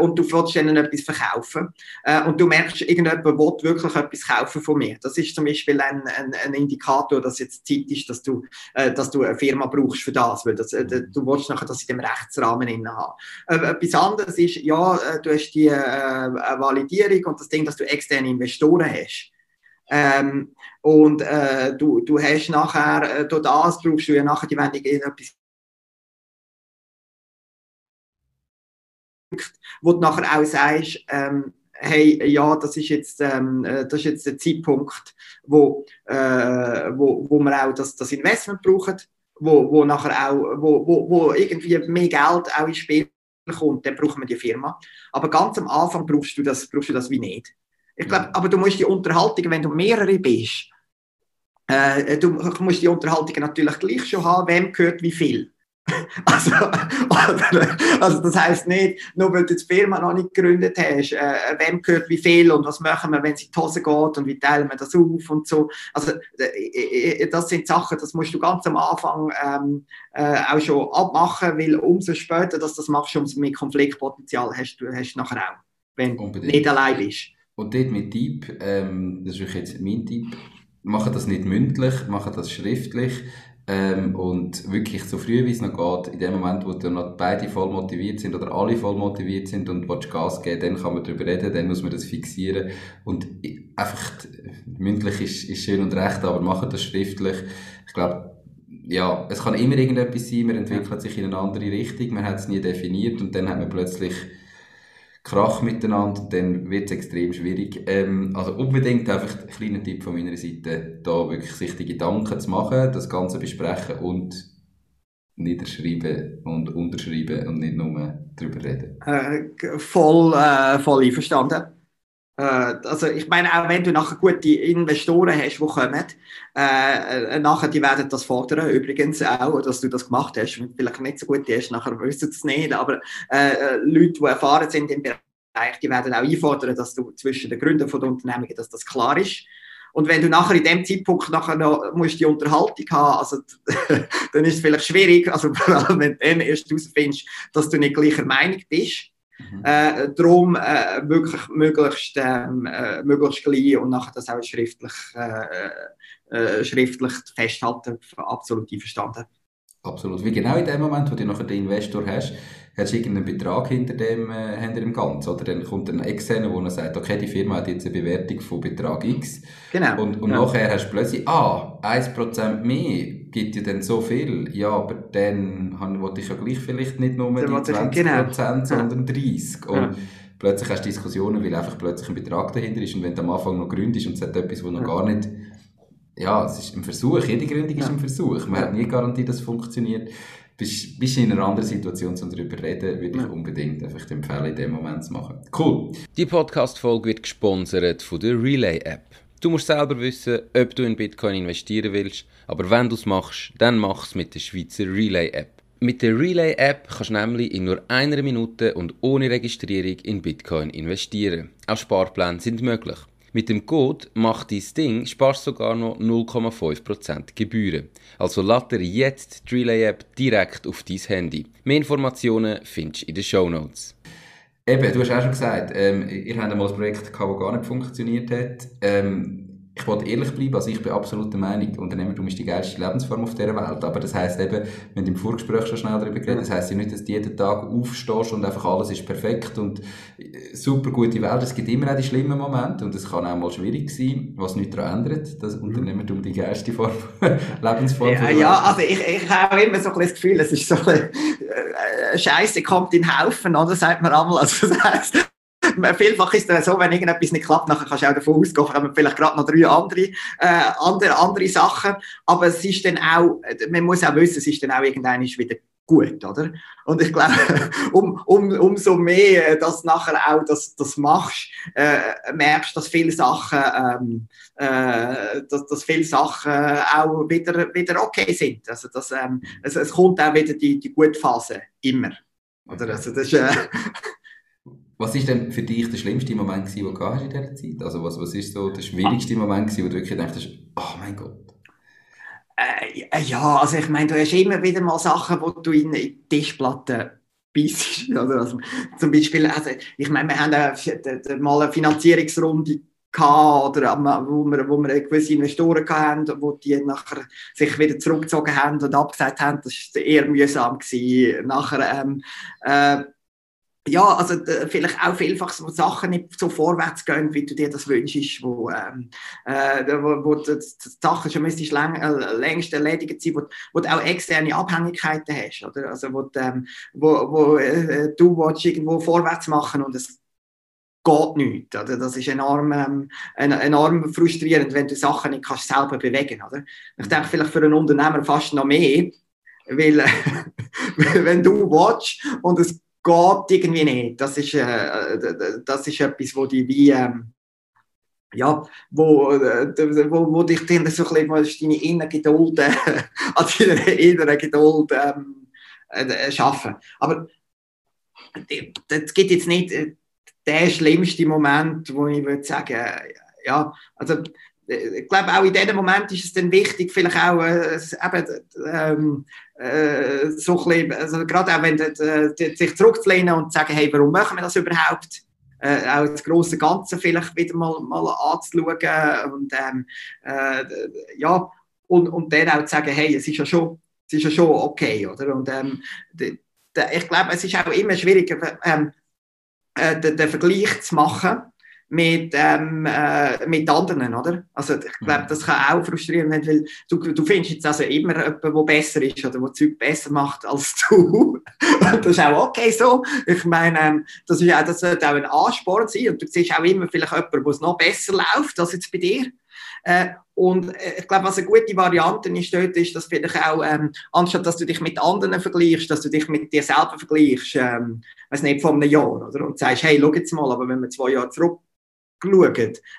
und du willst denen etwas verkaufen und du merkst, irgendjemand will wirklich etwas kaufen von mir. Das ist zum Beispiel ein Indikator, dass jetzt Zeit ist, dass du eine Firma brauchst für das, weil du willst nachher das in dem Rechtsrahmen haben. Etwas anderes ist, du hast die Validierung und das Ding, dass du externe Investoren hast. Du hast nachher, durch das brauchst du ja nachher die Wendung in etwas, wo du nachher auch sagst, hey, ja, das ist jetzt der Zeitpunkt, wo wir auch das Investment brauchen, wo nachher auch, wo irgendwie mehr Geld auch ins Spiel kommt, dann brauchen wir die Firma. Aber ganz am Anfang brauchst du das wie nicht. Ich glaube, aber du musst die Unterhaltung, wenn du mehrere bist, du musst die Unterhaltung natürlich gleich schon haben, wem gehört wie viel. Also das heisst nicht, nur weil du die Firma noch nicht gegründet hast, wem gehört wie viel und was machen wir, wenn es in die Hose geht und wie teilen wir das auf und so. Also das sind Sachen, das musst du ganz am Anfang auch schon abmachen, weil umso später dass du das machst, umso mehr Konfliktpotenzial hast du nachher auch, wenn du nicht allein bist. Und dort mit Typ, das ist jetzt mein Typ, machen das nicht mündlich, machen das schriftlich und wirklich so früh wie es noch geht, in dem Moment, wo dann noch beide voll motiviert sind oder alle voll motiviert sind und willst Gas geben, dann kann man darüber reden, dann muss man das fixieren und einfach mündlich ist schön und recht, aber machen das schriftlich. Ich glaube, ja, es kann immer irgendetwas sein, man entwickelt sich in eine andere Richtung, man hat es nie definiert und dann hat man plötzlich Krach miteinander, dann wird es extrem schwierig. Also unbedingt einfach einen kleinen Tipp von meiner Seite, da wirklich sich die Gedanken zu machen, das Ganze besprechen und niederschreiben und unterschreiben und nicht nur darüber reden. Voll einverstanden. Also ich meine, auch wenn du nachher gute Investoren hast, die kommen, nachher die werden das fordern, übrigens auch, dass du das gemacht hast. Wenn du vielleicht nicht so gut hast, nachher wissen sie es nicht, aber Leute, die erfahren sind im Bereich, die werden auch einfordern, dass du zwischen den Gründern der Unternehmungen, dass das klar ist. Und wenn du nachher in dem Zeitpunkt nachher noch musst die Unterhaltung haben, also, dann ist es vielleicht schwierig, also vor allem, wenn du dann erst herausfindest, dass du nicht gleicher Meinung bist. Mhm. Darum wirklich möglichst gleich und nachher das auch schriftlich festhalten, absolut einverstanden. Absolut. Wie genau in dem Moment, wo du nachher den Investor hast, hast du irgendeinen Betrag hinter dem Ganzen. Oder dann kommt ein Externer, der sagt, okay, die Firma hat jetzt eine Bewertung von Betrag X. Genau. Und nachher hast du plötzlich, 1% mehr gibt dir dann so viel. Ja, aber dann wollte ich ja gleich vielleicht nicht nur die 20%, sondern 30%. Und plötzlich hast du Diskussionen, weil einfach plötzlich ein Betrag dahinter ist. Und wenn du am Anfang noch gründest und es hat etwas, das noch gar nicht... Ja, es ist ein Versuch. Jede Gründung ist ein Versuch. Man hat nie Garantie, dass es funktioniert. Bist in einer anderen Situation, um darüber reden, würde ich unbedingt einfach empfehlen, in dem Moment zu machen. Cool. Die Podcast-Folge wird gesponsert von der Relay-App. Du musst selber wissen, ob du in Bitcoin investieren willst. Aber wenn du es machst, dann mach es mit der Schweizer Relay-App. Mit der Relay-App kannst du nämlich in nur einer Minute und ohne Registrierung in Bitcoin investieren. Auch Sparpläne sind möglich. Mit dem Code «Mach dein Ding» sparst du sogar noch 0,5% Gebühren. Also lad dir jetzt die Relay-App direkt auf dein Handy. Mehr Informationen findest du in den Shownotes. Eben, du hast auch schon gesagt, ihr habt einmal ein Projekt gehabt, das gar nicht funktioniert hat. Ich wollte ehrlich bleiben, also ich bin absolut der Meinung, Unternehmertum ist die geilste Lebensform auf dieser Welt. Aber das heisst eben, wenn du im Vorgespräch schon schnell darüber geredet, das heisst ja nicht, dass du jeden Tag aufstehst und einfach alles ist perfekt und super gute Welt. Es gibt immer auch die schlimmen Momente und es kann auch mal schwierig sein, was nichts daran ändert, dass Unternehmertum die geilste Lebensform ist. Ja, also ich habe immer so ein bisschen das Gefühl, es ist so ein bisschen Scheiße kommt in Haufen, oder? Sagt man einmal. Also das heisst, vielfach ist es so, wenn irgendetwas nicht klappt, nachher kannst du auch davon ausgehen, haben wir vielleicht gerade noch drei andere Sachen. Aber es ist dann auch, man muss auch wissen, es ist dann auch irgendwann wieder gut, oder? Und ich glaube, umso mehr, dass nachher auch das machst, merkst, dass viele Sachen, auch wieder okay sind. Also dass, es kommt auch wieder die gute Phase immer, oder? Also das ist, was war denn für dich der schlimmste Moment, den du in dieser Zeit hast? Also was war so der schwierigste Moment, wo du wirklich dachtest, oh mein Gott? Ja, also ich meine, du hast immer wieder mal Sachen, wo du in die Tischplatte bist. Also, zum Beispiel, also, ich meine, wir haben mal eine Finanzierungsrunde gehabt, oder wo wir gewisse Investoren hatten, wo die nachher sich wieder zurückgezogen haben und abgesagt haben. Das war eher mühsam gewesen. Nachher, ja, also vielleicht auch vielfach so Sachen nicht so vorwärts gehen, wie du dir das wünschst, wo die Sachen schon längst erledigt sind, wo du auch externe Abhängigkeiten hast, oder? Also wo du willst irgendwo vorwärts machen und es geht nicht, oder? Das ist enorm frustrierend, wenn du Sachen nicht kannst selber bewegen, oder? Ich denke, vielleicht für einen Unternehmer fast noch mehr, weil wenn du willst und es geht irgendwie nicht. Das ist etwas, wo die wie wo dich dann so ein bisschen deine innere Geduld schaffen. Aber es gibt jetzt nicht den schlimmsten Moment, wo ich würde sagen, ja, also ich glaube, auch in diesem Moment ist es dann wichtig, vielleicht auch so ein bisschen, also gerade auch wenn sich zurückzulehnen und zu sagen, hey, warum machen wir das überhaupt? auch das grosse Ganze vielleicht wieder mal anzuschauen und ja, und dann auch zu sagen, hey, es ist ja schon okay, oder? Und ich glaube, es ist auch immer schwieriger, den Vergleich zu machen mit anderen, oder? Also ich glaube, das kann auch frustrierend werden, weil du findest jetzt also immer jemanden, der besser ist oder der Zeug besser macht als du. Und das ist auch okay so. Ich meine, das wird auch ein Ansporn sein und du siehst auch immer vielleicht jemanden, der es noch besser läuft als jetzt bei dir. Und ich glaube, was eine gute Variante ist dort, ist, dass vielleicht auch, anstatt dass du dich mit anderen vergleichst, dass du dich mit dir selber vergleichst, weiss nicht, vor einem Jahr, oder? Und sagst, hey, schau jetzt mal, aber wenn wir 2 Jahre zurück schauen,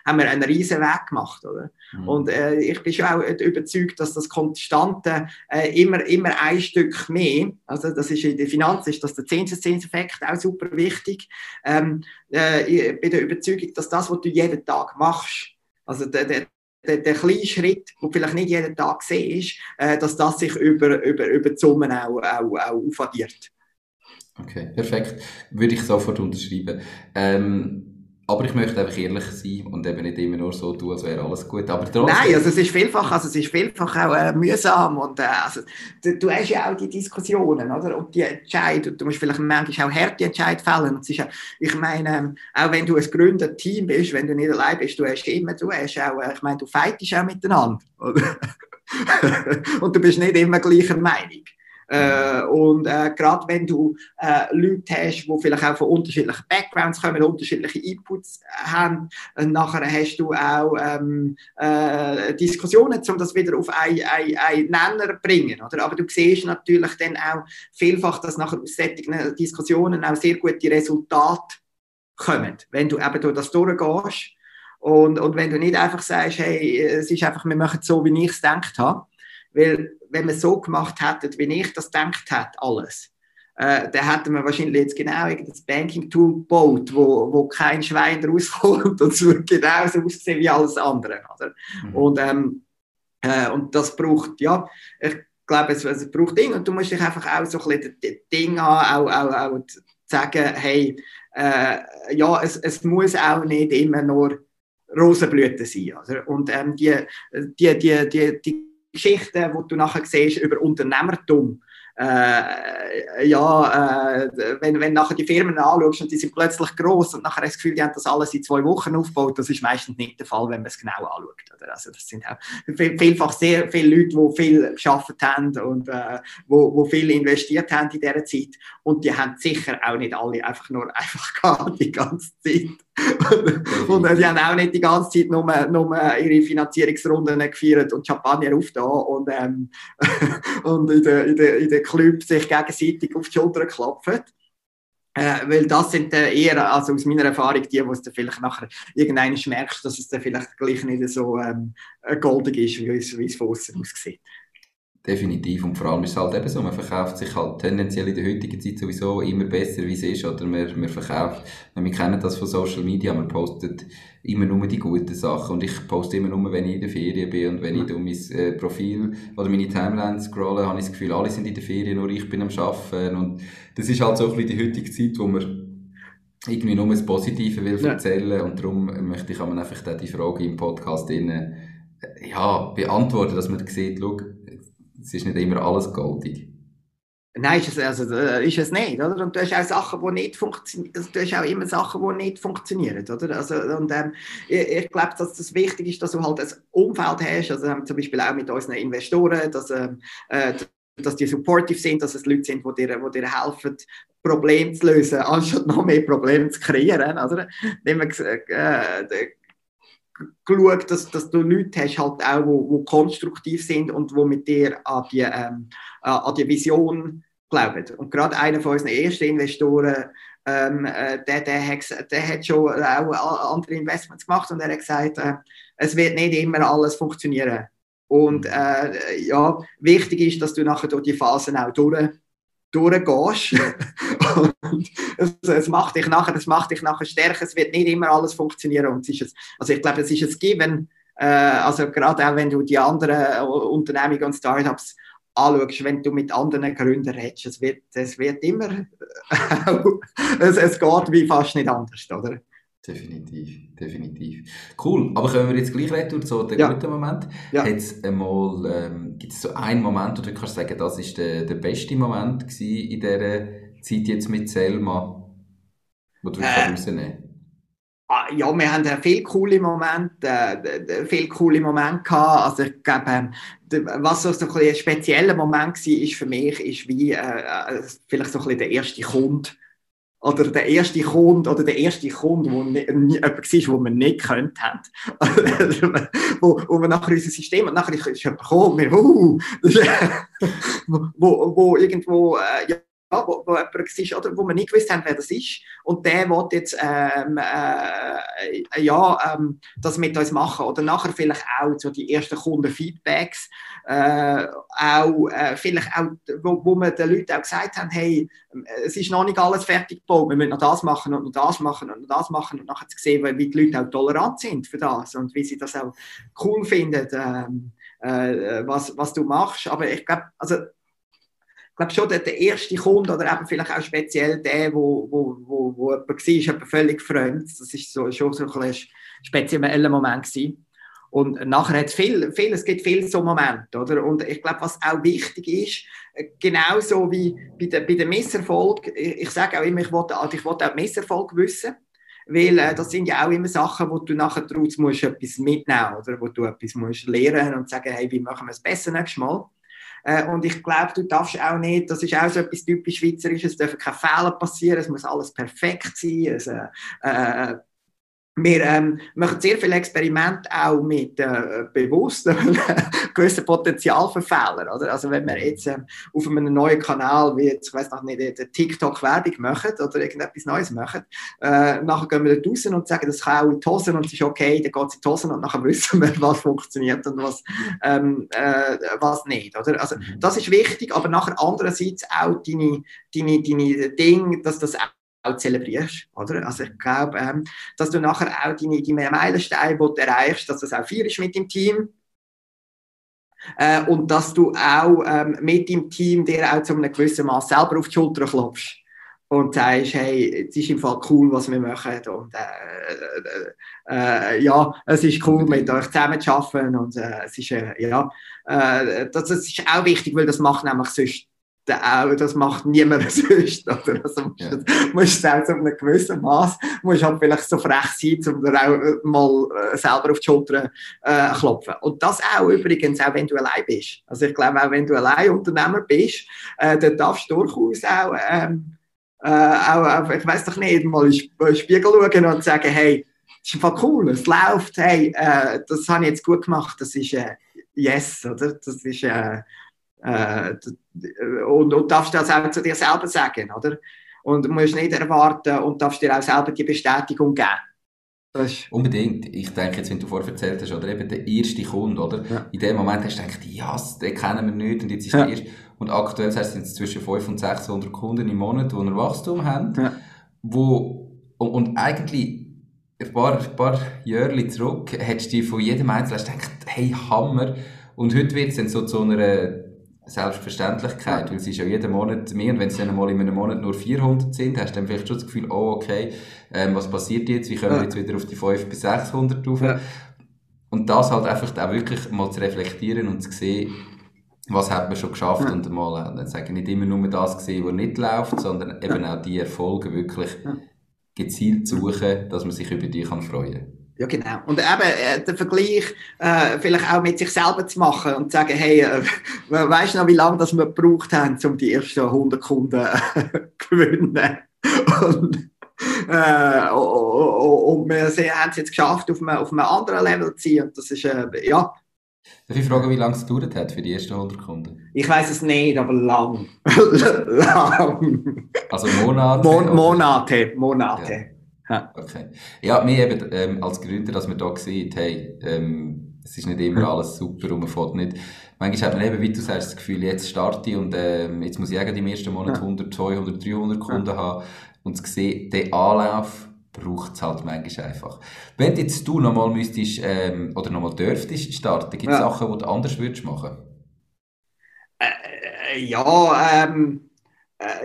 haben wir einen riesen Weg gemacht, oder? Mhm. Und ich bin schon auch überzeugt, dass das Konstante immer ein Stück mehr, also das ist in der Finanz, ist das der Zinseszinseffekt auch super wichtig. Ich bin der Überzeugung, dass das, was du jeden Tag machst, also der kleine Schritt, den du vielleicht nicht jeden Tag siehst, dass das sich über die Summen auch aufaddiert. Okay, perfekt. Würde ich sofort unterschreiben. Aber ich möchte einfach ehrlich sein und eben nicht immer nur so tun, als wäre alles gut. Aber trotzdem. Nein, also es ist vielfach auch mühsam. Und, also, du hast ja auch die Diskussionen, oder? Und die Entscheidungen. Du musst vielleicht manchmal auch harte Entscheidungen fällen. Und es ist ja, ich meine, auch wenn du ein Gründerteam bist, wenn du nicht allein bist, du fightest auch miteinander. Oder? Und du bist nicht immer gleicher Meinung. Gerade wenn du Leute hast, die vielleicht auch von unterschiedlichen Backgrounds kommen, unterschiedliche Inputs haben, nachher hast du auch Diskussionen, um das wieder auf einen Nenner zu bringen. Oder? Aber du siehst natürlich dann auch vielfach, dass nachher aus solchen Diskussionen auch sehr gute Resultate kommen, wenn du eben durch das durchgehst und wenn du nicht einfach sagst, hey, es ist einfach, wir machen es so, wie ich es gedacht habe. Weil, wenn wir es so gemacht hätten, wie ich das gedacht hätte, alles, dann hätten wir wahrscheinlich jetzt genau das Banking-Tool gebaut, wo kein Schwein rauskommt und es würde genauso aussehen wie alles andere. Oder? Mhm. Und das braucht, ja, ich glaube, es braucht Dinge und du musst dich einfach auch so ein bisschen Ding haben, auch sagen, hey, ja, es muss auch nicht immer nur Rosenblüten sein. Oder? Und die Geschichten, die du nachher siehst über Unternehmertum. Wenn nachher die Firmen anschaust und die sind plötzlich gross und nachher hast du das Gefühl, die haben das alles in 2 Wochen aufgebaut, das ist meistens nicht der Fall, wenn man es genau anschaut. Oder? Also das sind auch vielfach sehr viele Leute, die viel geschafft haben und die viel investiert haben in dieser Zeit und die haben sicher auch nicht alle einfach die ganze Zeit. Und die haben auch nicht die ganze Zeit nur ihre Finanzierungsrunden gefeiert und Champagner aufgetan und in den Club sich gegenseitig auf die Schulter klopfen. Weil das sind eher, also aus meiner Erfahrung, die, wo es dann vielleicht nachher irgendwann merkst, dass es dann vielleicht gleich nicht so goldig ist, wie es von außen aussieht. Definitiv. Und vor allem ist es halt eben so, man verkauft sich halt tendenziell in der heutigen Zeit sowieso immer besser, wie es ist, oder man verkauft, wir kennen das von Social Media, man postet immer nur die guten Sachen und ich poste immer nur, wenn ich in der Ferien bin und wenn ich um mein Profil oder meine Timeline scrolle, habe ich das Gefühl, alle sind in der Ferien, nur ich bin am Arbeiten und das ist halt so ein bisschen die heutige Zeit, wo man irgendwie nur das Positive will erzählen und darum möchte ich einfach die Frage im Podcast beantworten, dass man sieht, schau, es ist nicht immer alles goldig. Nein, ist es nicht, oder? Und du hast auch Sachen, die nicht funktionieren. Also, du hast auch immer Sachen, die nicht funktionieren, oder? Also, und ich glaube, dass das wichtig ist, dass du halt ein Umfeld hast, also zum Beispiel auch mit unseren Investoren, dass die supportive sind, dass es Leute sind, die dir helfen, Probleme zu lösen, anstatt noch mehr Probleme zu kreieren, oder? Geschaut, dass du Leute hast, halt auch, die konstruktiv sind und die mit dir an die Vision glauben. Und gerade einer von unseren ersten Investoren, der hat schon auch andere Investments gemacht und er hat gesagt, es wird nicht immer alles funktionieren. Und wichtig ist, dass du nachher durch die Phasen auch durchgehst. Und es macht dich nachher stärker, es wird nicht immer alles funktionieren. Und ich glaube, es ist ein Given, also gerade auch wenn du die anderen Unternehmungen und Startups anschaust, wenn du mit anderen Gründern redest, es wird immer, es geht wie fast nicht anders, oder? Definitiv, definitiv. Cool, aber können wir jetzt gleich retour zu den guten Moment. Ja. Gibt es so einen Moment, wo du kannst sagen, das war der beste Moment in dieser Zeit jetzt mit Selma, wo du rausnehmen kannst? Ja, wir haben viele coole Momente gehabt. Also ich glaube, was so ein spezieller Moment war für mich, ist wie vielleicht so ein bisschen der erste Kunde, der man nicht gekannt hat. wo wir nachher unser System, und nachher ist jemand gekommen, wo irgendwo... wo jemand war, oder wo wir nicht gewusst haben, wer das ist. Und der will jetzt das mit uns machen. Oder nachher vielleicht auch so die ersten Kundenfeedbacks. Wo wir den Leuten auch gesagt haben, hey, es ist noch nicht alles fertig gebaut, wir müssen noch das machen und noch das machen und noch das machen. Und nachher zu sehen, wie die Leute auch tolerant sind für das und wie sie das auch cool finden, was du machst. Aber ich glaube, ich glaube schon, der erste Kunde oder eben vielleicht auch speziell der, wo jemand war, völlig fremd. Das war schon so ein spezieller Moment. Und nachher hat es viele so Momente, oder? Und ich glaube, was auch wichtig ist, genauso wie bei den Misserfolgen, ich sage auch immer, ich wollte auch Misserfolg wissen, weil das sind ja auch immer Sachen, wo du nachher daraus etwas mitnehmen musst, oder wo du etwas lernen musst und sagen, hey, wie machen wir es besser nächstes Mal? Und ich glaube, du darfst auch nicht, das ist auch so etwas typisch Schweizerisches, es dürfen keine Fehler passieren, es muss alles perfekt sein. Also, wir machen sehr viele Experimente auch mit bewussten gewissen Potenzial für Fehler. Oder? Also wenn wir jetzt auf einem neuen Kanal, wie jetzt, ich weiß noch nicht, TikTok-Werbung machen oder irgendetwas Neues machen, nachher gehen wir da raus und sagen, das kann auch in die Hosen und es ist okay, dann geht es in die Hosen und nachher wissen wir, was funktioniert und was nicht. Oder? Also das ist wichtig, aber nachher andererseits auch deine Dinge, dass das auch zelebrierst, oder? Also ich glaube, dass du nachher auch deine Meilensteine, die du erreichst, dass das auch feierst mit dem Team und dass du auch mit dem Team dir auch zu einem gewissen Maß selber auf die Schulter klopfst und sagst, hey, es ist im Fall cool, was wir machen und es ist cool, mit euch zusammen zu arbeiten und das ist auch wichtig, weil das macht nämlich sonst das macht niemand sonst. Oder? Also musst du auch zu einem gewissen Maß halt vielleicht so frech sein, um dir auch mal selber auf die Schulter klopfen. Und das auch übrigens, auch wenn du allein bist. Also ich glaube, auch wenn du allein Unternehmer bist, dann darfst du durchaus auch, ich weiss doch nicht, mal in den Spiegel schauen und sagen, hey, das ist einfach cool, es läuft, hey, das habe ich jetzt gut gemacht, das ist yes, oder? Das ist... Und darfst das auch zu dir selber sagen, oder? Und musst nicht erwarten und darfst dir auch selber die Bestätigung geben. Unbedingt. Ich denke jetzt, wenn du vorher erzählt hast, oder eben der erste Kunde, oder? Ja. In dem Moment hast du gedacht, ja, den kennen wir nicht und jetzt ist der erste. Und aktuell sind es zwischen 500 und 600 Kunden im Monat, die ein Wachstum haben. Ja. Und eigentlich ein paar Jahre zurück hättest du von jedem Einzelnen gedacht, hey, Hammer. Und heute wird es dann so zu einer Selbstverständlichkeit, weil es ist ja jeden Monat mehr und wenn es dann mal in einem Monat nur 400 sind, hast du dann vielleicht schon das Gefühl, oh okay, was passiert jetzt, wie können wir jetzt wieder auf die 500 bis 600 rauf? Ja. Und das halt einfach auch wirklich mal zu reflektieren und zu sehen, was hat man schon geschafft und mal dann sagen, nicht immer nur das gesehen, was nicht läuft, sondern eben auch die Erfolge wirklich gezielt suchen, dass man sich über die kann freuen. Ja, genau. Und eben den Vergleich vielleicht auch mit sich selber zu machen und zu sagen, hey, weisst du noch, wie lange das wir gebraucht haben, um die ersten 100 Kunden gewinnen? Und wir haben es jetzt geschafft, auf einem anderen Level zu sein. Und das ist, Darf ich fragen, wie lange es gedauert hat für die ersten 100 Kunden? Ich weiss es nicht, aber lang. Lang. Also Monate? Monate. Ja. Okay. Ja, wir eben als Gründer, dass man da sieht, hey, es ist nicht immer alles super und man fährt nicht. Manchmal hat man eben, wie du sagst, das Gefühl, jetzt starte ich und jetzt muss ich im ersten Monat 100, 200, 300 Kunden haben und zu sehen, den Anlauf braucht es halt manchmal einfach. Wenn jetzt du nochmal müsstest oder nochmal dürftest starten, gibt es Sachen, die du anders würdest machen?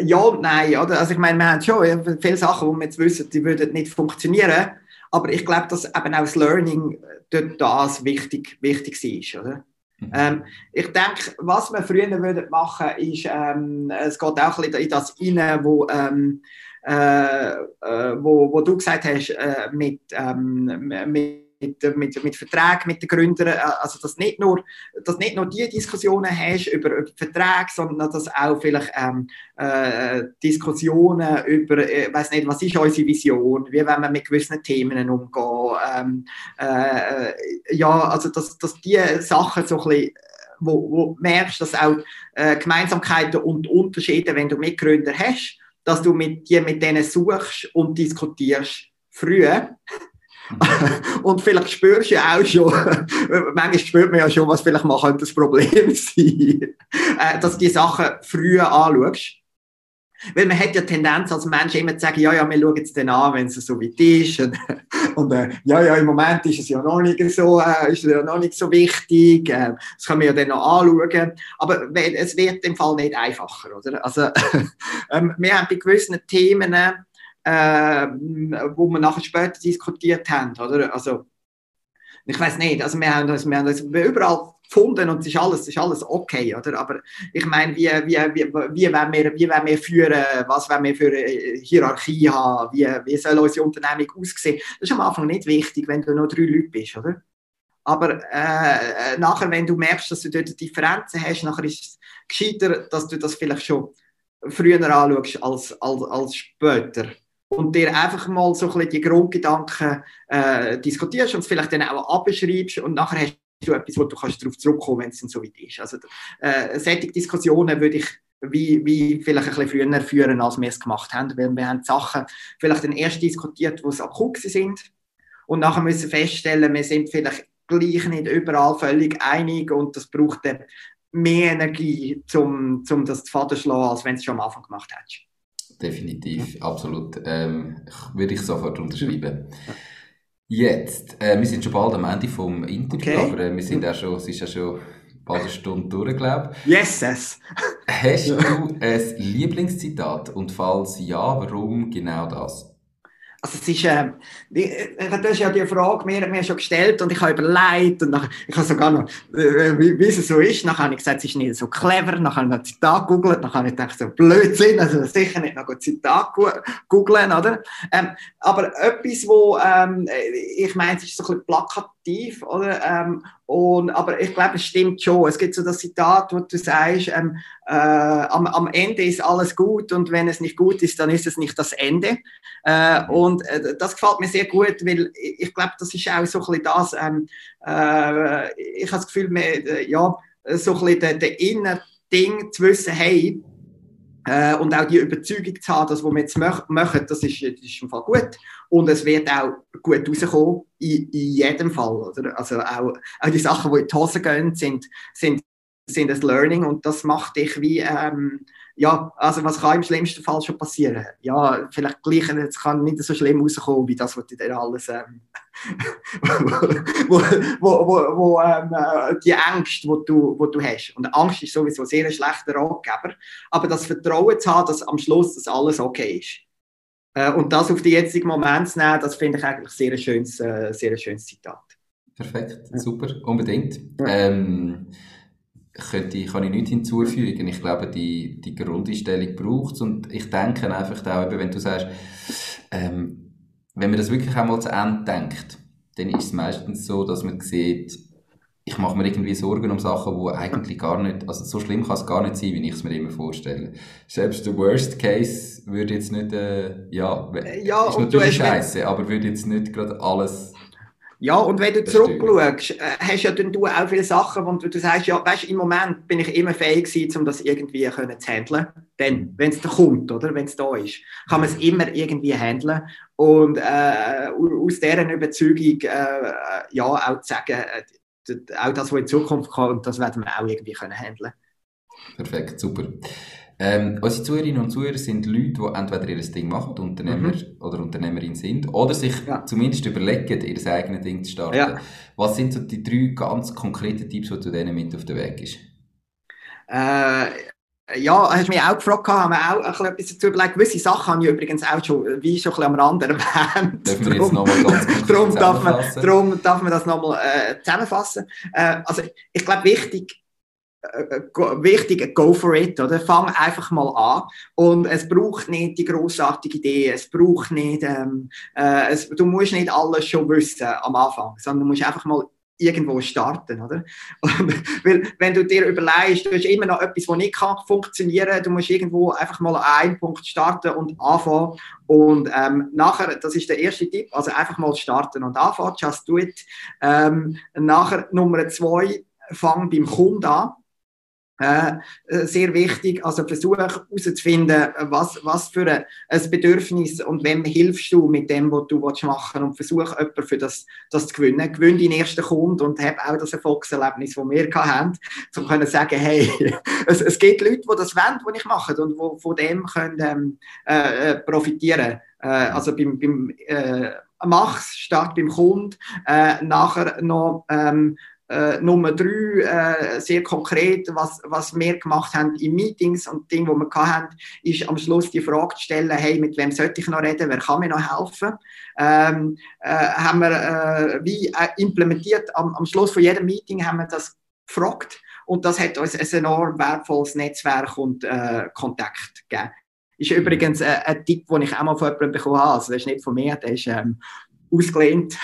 Ja und nein, oder? Also ich meine, wir haben schon viele Sachen, die wir jetzt wissen, die würden nicht funktionieren, Aber ich glaube, dass eben auch das Learning dort das wichtig ist. Oder? Mhm. Ich denke, was wir früher machen würden, ist, es geht auch ein bisschen in das rein, wo du gesagt hast, mit Verträgen, mit den Gründern, also dass nicht nur die Diskussionen hast über Verträge, sondern dass auch vielleicht Diskussionen über, ich weiss nicht, was ist unsere Vision, wie wollen wir mit gewissen Themen umgehen, also dass die Sachen so ein bisschen, wo du merkst, dass auch Gemeinsamkeiten und Unterschiede, wenn du Mitgründer hast, dass du mit denen suchst und diskutierst früh. Und vielleicht spürst du ja auch schon, manchmal spürt man ja schon, was vielleicht mal könnte das Problem sein, dass du die Sachen früh anschaust. Weil man hat ja die Tendenz als Mensch immer zu sagen, ja, wir schauen es dann an, wenn es so weit ist. Und im Moment ist es ja noch nicht so, ist es ja noch nicht so wichtig. Das können wir ja dann noch anschauen. Aber es wird im Fall nicht einfacher, oder? Also, wir haben bei gewissen Themen, wo wir nachher später diskutiert haben, oder? Also, ich weiß nicht, also wir haben uns überall gefunden und es ist alles okay, oder? Aber ich meine, wie wollen wir führen, was wollen wir für eine Hierarchie haben, wie soll unsere Unternehmung aussehen? Das ist am Anfang nicht wichtig, wenn du nur 3 Leute bist, oder? Aber nachher, wenn du merkst, dass du dort Differenzen hast, nachher ist es gescheiter, dass du das vielleicht schon früher anschaust als später. Und dir einfach mal so ein bisschen die Grundgedanken diskutierst und es vielleicht dann auch abschreibst und nachher hast du etwas, wo du kannst darauf zurückkommen, wenn es dann so weit ist. Also solche Diskussionen würde ich wie vielleicht ein bisschen früher führen, als wir es gemacht haben, weil wir haben Sachen vielleicht dann erst diskutiert, wo es akut sind und nachher müssen feststellen, wir sind vielleicht gleich nicht überall völlig einig und das braucht dann mehr Energie, um das zu Faden schlagen, als wenn du es schon am Anfang gemacht hättest. Definitiv, absolut. Würde ich sofort unterschreiben. Jetzt, wir sind schon bald am Ende vom Interview, okay. Aber es ist ja schon bald eine Stunde durch, glaube ich. Yes! Hast du ein Lieblingszitat? Und falls ja, warum genau das? Also es ist, das ist ja die Frage mir schon gestellt und ich habe überlegt und nachher, ich habe sogar noch, wie es so ist, nachher habe ich gesagt, es ist nicht so clever, nachher habe ich noch Zitat gegoogelt, nachher habe ich gedacht, so Blödsinn, also sicher nicht noch Zitat googeln, oder? Aber etwas, wo, ich meine, es ist so ein bisschen plakativ, oder? Aber ich glaube, es stimmt schon. Es gibt so das Zitat, wo du sagst, am Ende ist alles gut und wenn es nicht gut ist, dann ist es nicht das Ende. Das gefällt mir sehr gut, weil ich glaube, das ist auch so ein bisschen das, ich habe das Gefühl, so ein bisschen der innere Ding zu wissen, hey, und auch die Überzeugung zu haben, dass was wir jetzt machen, das ist im Fall gut. Und es wird auch gut rauskommen, in jedem Fall. Oder? Also auch die Sachen, die in die Hose gehen, sind ein Learning und das macht dich wie, also was kann im schlimmsten Fall schon passieren? Ja, vielleicht gleich, es kann nicht so schlimm rauskommen, wie das, was du dir alles, die Angst, die du hast. Und Angst ist sowieso ein sehr schlechter Ratgeber, aber das Vertrauen zu haben, dass am Schluss das alles okay ist. Und das auf den jetzigen Moment zu nehmen, das finde ich eigentlich ein sehr schönes Zitat. Perfekt, super, unbedingt. Ja. Kann ich nichts hinzufügen. Ich glaube, die Grundeinstellung braucht es. Und ich denke einfach auch, wenn du sagst, wenn man das wirklich einmal zu Ende denkt, dann ist es meistens so, dass man sieht, ich mache mir irgendwie Sorgen um Sachen, die eigentlich gar nicht, also so schlimm kann es gar nicht sein, wie ich es mir immer vorstelle. Selbst der Worst Case würde jetzt nicht, ist natürlich scheiße, aber würde jetzt nicht gerade alles... Ja, und wenn du zurückschaust, hast ja dann du auch viele Sachen, wo du sagst, ja, weißt, im Moment bin ich immer fähig gewesen, um das irgendwie zu handeln. Dann, wenn es da kommt, oder, wenn es da ist, kann man es immer irgendwie handeln. Und aus dieser Überzeugung auch zu sagen, auch das, was in Zukunft kommt, das werden wir auch irgendwie handeln können. Perfekt, super. Unsere Zuhörerinnen und Zuhörer sind Leute, die entweder ihr Ding machen, Unternehmer oder Unternehmerin sind, oder sich zumindest überlegen, ihr eigenes Ding zu starten. Ja. Was sind so die 3 ganz konkreten Tipps, die du denen mit auf den Weg gibst? Ja, hast du mich auch gefragt, haben wir auch ein bisschen etwas dazu überlegt. Gewisse Sachen haben wir übrigens auch schon, wie schon ein bisschen am Rand erwähnt. Darum darf man das nochmal zusammenfassen. Also ich glaube, wichtig, go for it, oder? Fang einfach mal an. Und es braucht nicht die grossartige Idee, es braucht nicht, du musst nicht alles schon wissen am Anfang, sondern du musst einfach mal irgendwo starten, oder? Und, weil, wenn du dir überlegst, du hast immer noch etwas, das nicht funktionieren kann, du musst irgendwo einfach mal an einem Punkt starten und anfangen. Und nachher, das ist der erste Tipp, also einfach mal starten und anfangen, just do it. Nachher Nummer 2, fang beim Kunden an. Sehr wichtig, also versuche herauszufinden, was für ein Bedürfnis und wem hilfst du mit dem, was du machen willst, und versuche jemanden für das zu gewinnen. Gewinn deinen ersten Kunden und hab auch das Erfolgserlebnis, das wir hatten, um zu sagen, hey, es gibt Leute, die das wollen, was ich mache, und die von dem können profitieren. Also beim Mach's, statt beim Kunden, nachher noch Nummer 3, sehr konkret, was wir gemacht haben in Meetings und Dinge, die wir hatten, ist am Schluss die Frage zu stellen, hey, mit wem sollte ich noch reden, wer kann mir noch helfen? Haben wir implementiert, am Schluss von jedem Meeting haben wir das gefragt, und das hat uns ein enorm wertvolles Netzwerk und Kontakt gegeben. Ist übrigens ein Tipp, den ich auch mal von jemandem bekommen habe, also das ist nicht von mir, der ist ausgelehnt.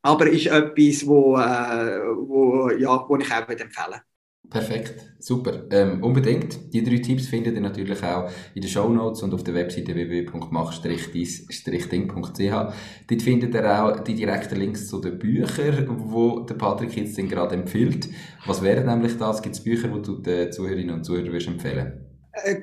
Aber ist etwas, wo ich auch empfehle. Perfekt, super. Unbedingt. Die 3 Tipps findet ihr natürlich auch in den Shownotes und auf der Webseite www.mach-deis-ding.ch. Dort findet ihr auch die direkten Links zu den Büchern, die der Patrick jetzt gerade empfiehlt. Was wäre nämlich das? Gibt es Bücher, die du den Zuhörerinnen und Zuhörern empfehlen?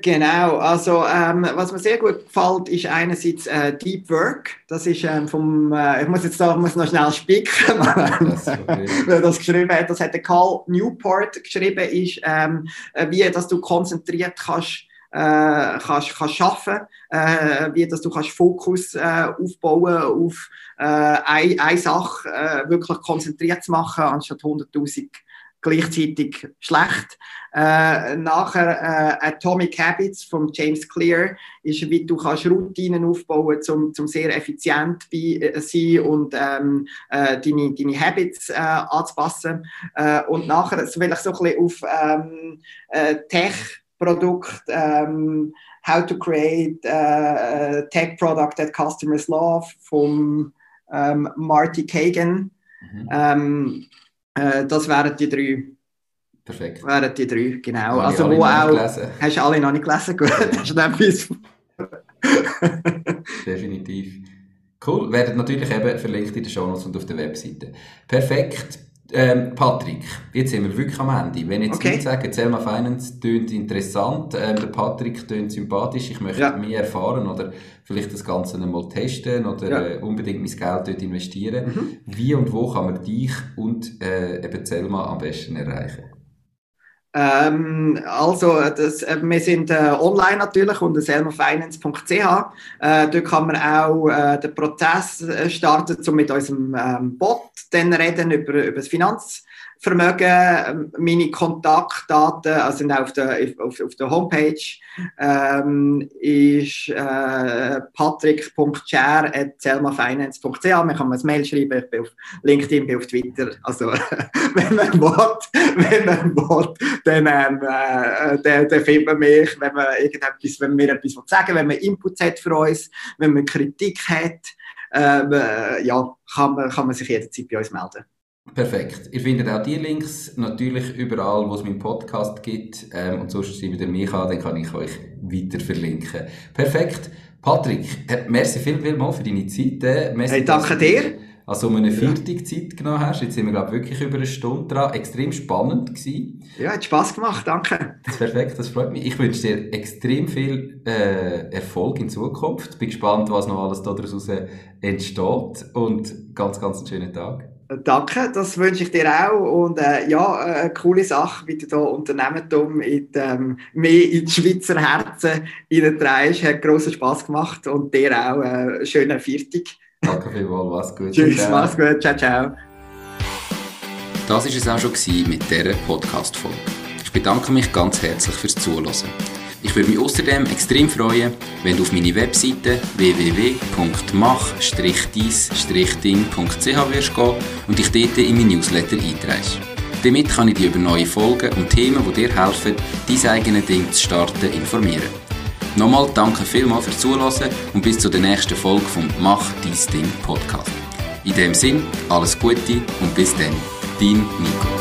Genau, also was mir sehr gut gefällt, ist einerseits Deep Work. Das ist ich muss jetzt noch schnell spicken, wer das geschrieben hat. Das hat der Carl Newport geschrieben, ist, wie dass du konzentriert kannst arbeiten, wie dass du kannst Fokus aufbauen auf eine Sache, wirklich konzentriert zu machen, anstatt 100'000 gleichzeitig schlecht. Nachher Atomic Habits von James Clear ist, wie du kannst Routinen aufbauen, zum sehr effizient sein und deine Habits anzupassen. Und nachher will ich so ein bisschen auf Tech-Produkt, How to Create a Tech-Product that customers love von Marty Cagan. Mhm. Das wären die 3. Perfekt. Wären die 3, genau. Habe also, wo auch. Gelesen. Hast du alle noch nicht gelesen? Gut, das ist etwas. Definitiv. Cool. Werden natürlich eben verlinkt in den Shownotes und auf der Webseite. Perfekt. Patrick, jetzt sind wir wirklich am Ende. Wenn jetzt Leute sagen, Selma Finance tönt interessant, der Patrick tönt sympathisch, ich möchte mehr erfahren oder vielleicht das Ganze einmal testen oder unbedingt mein Geld dort investieren. Mhm. Wie und wo kann man dich und eben Selma am besten erreichen? Also, wir sind online natürlich unter selmafinance.ch. Dort kann man auch den Prozess starten, um mit unserem Bot dann reden über das Finanzvermögen. Meine Kontaktdaten sind auch auf der Homepage. Ist patrick.scher@selmafinance.ch. Man kann mir ein Mail schreiben, ich bin auf LinkedIn, bin auf Twitter. Also, wenn man will, dann findet man mich, wenn wir etwas sagen wollen, wenn man Input hat für uns, wenn man Kritik hat, kann man sich jederzeit bei uns melden. Perfekt. Ihr findet auch die Links natürlich überall, wo es meinen Podcast gibt. Und sonst schreibt ihr mich an, dann kann ich euch weiter verlinken. Perfekt. Patrick, merci vielmals für deine Zeit. Merci, hey, danke dir. Also um eine Viertelzeit genommen hast. Jetzt sind wir, glaube ich, wirklich über eine Stunde dran. Extrem spannend gewesen. Ja, hat Spass gemacht, danke. Das ist perfekt, das freut mich. Ich wünsche dir extrem viel Erfolg in Zukunft. Bin gespannt, was noch alles daraus entsteht. Und ganz, ganz einen schönen Tag. Danke, das wünsche ich dir auch. Und eine coole Sache, wie du da Unternehmertum mehr in die Schweizer Herzen hineintreibst. Hat grossen Spass gemacht und dir auch einen schönen Viertag. Danke vielmals, mach's gut. Tschüss, mach's gut, ciao, ciao. Das war es auch schon mit dieser Podcast-Folge. bedanke mich ganz herzlich fürs Zuhören. Ich würde mich außerdem extrem freuen, wenn du auf meine Webseite www.mach-deis-ding.ch wirst gehen und dich dort in meinen Newsletter einträgst. Damit kann ich dich über neue Folgen und Themen, die dir helfen, dein eigenes Ding zu starten, informieren. Nochmal danke vielmals fürs Zuhören und bis zur nächsten Folge vom Mach Deis Ding Podcast. In dem Sinn, alles Gute und bis dann, dein Nico.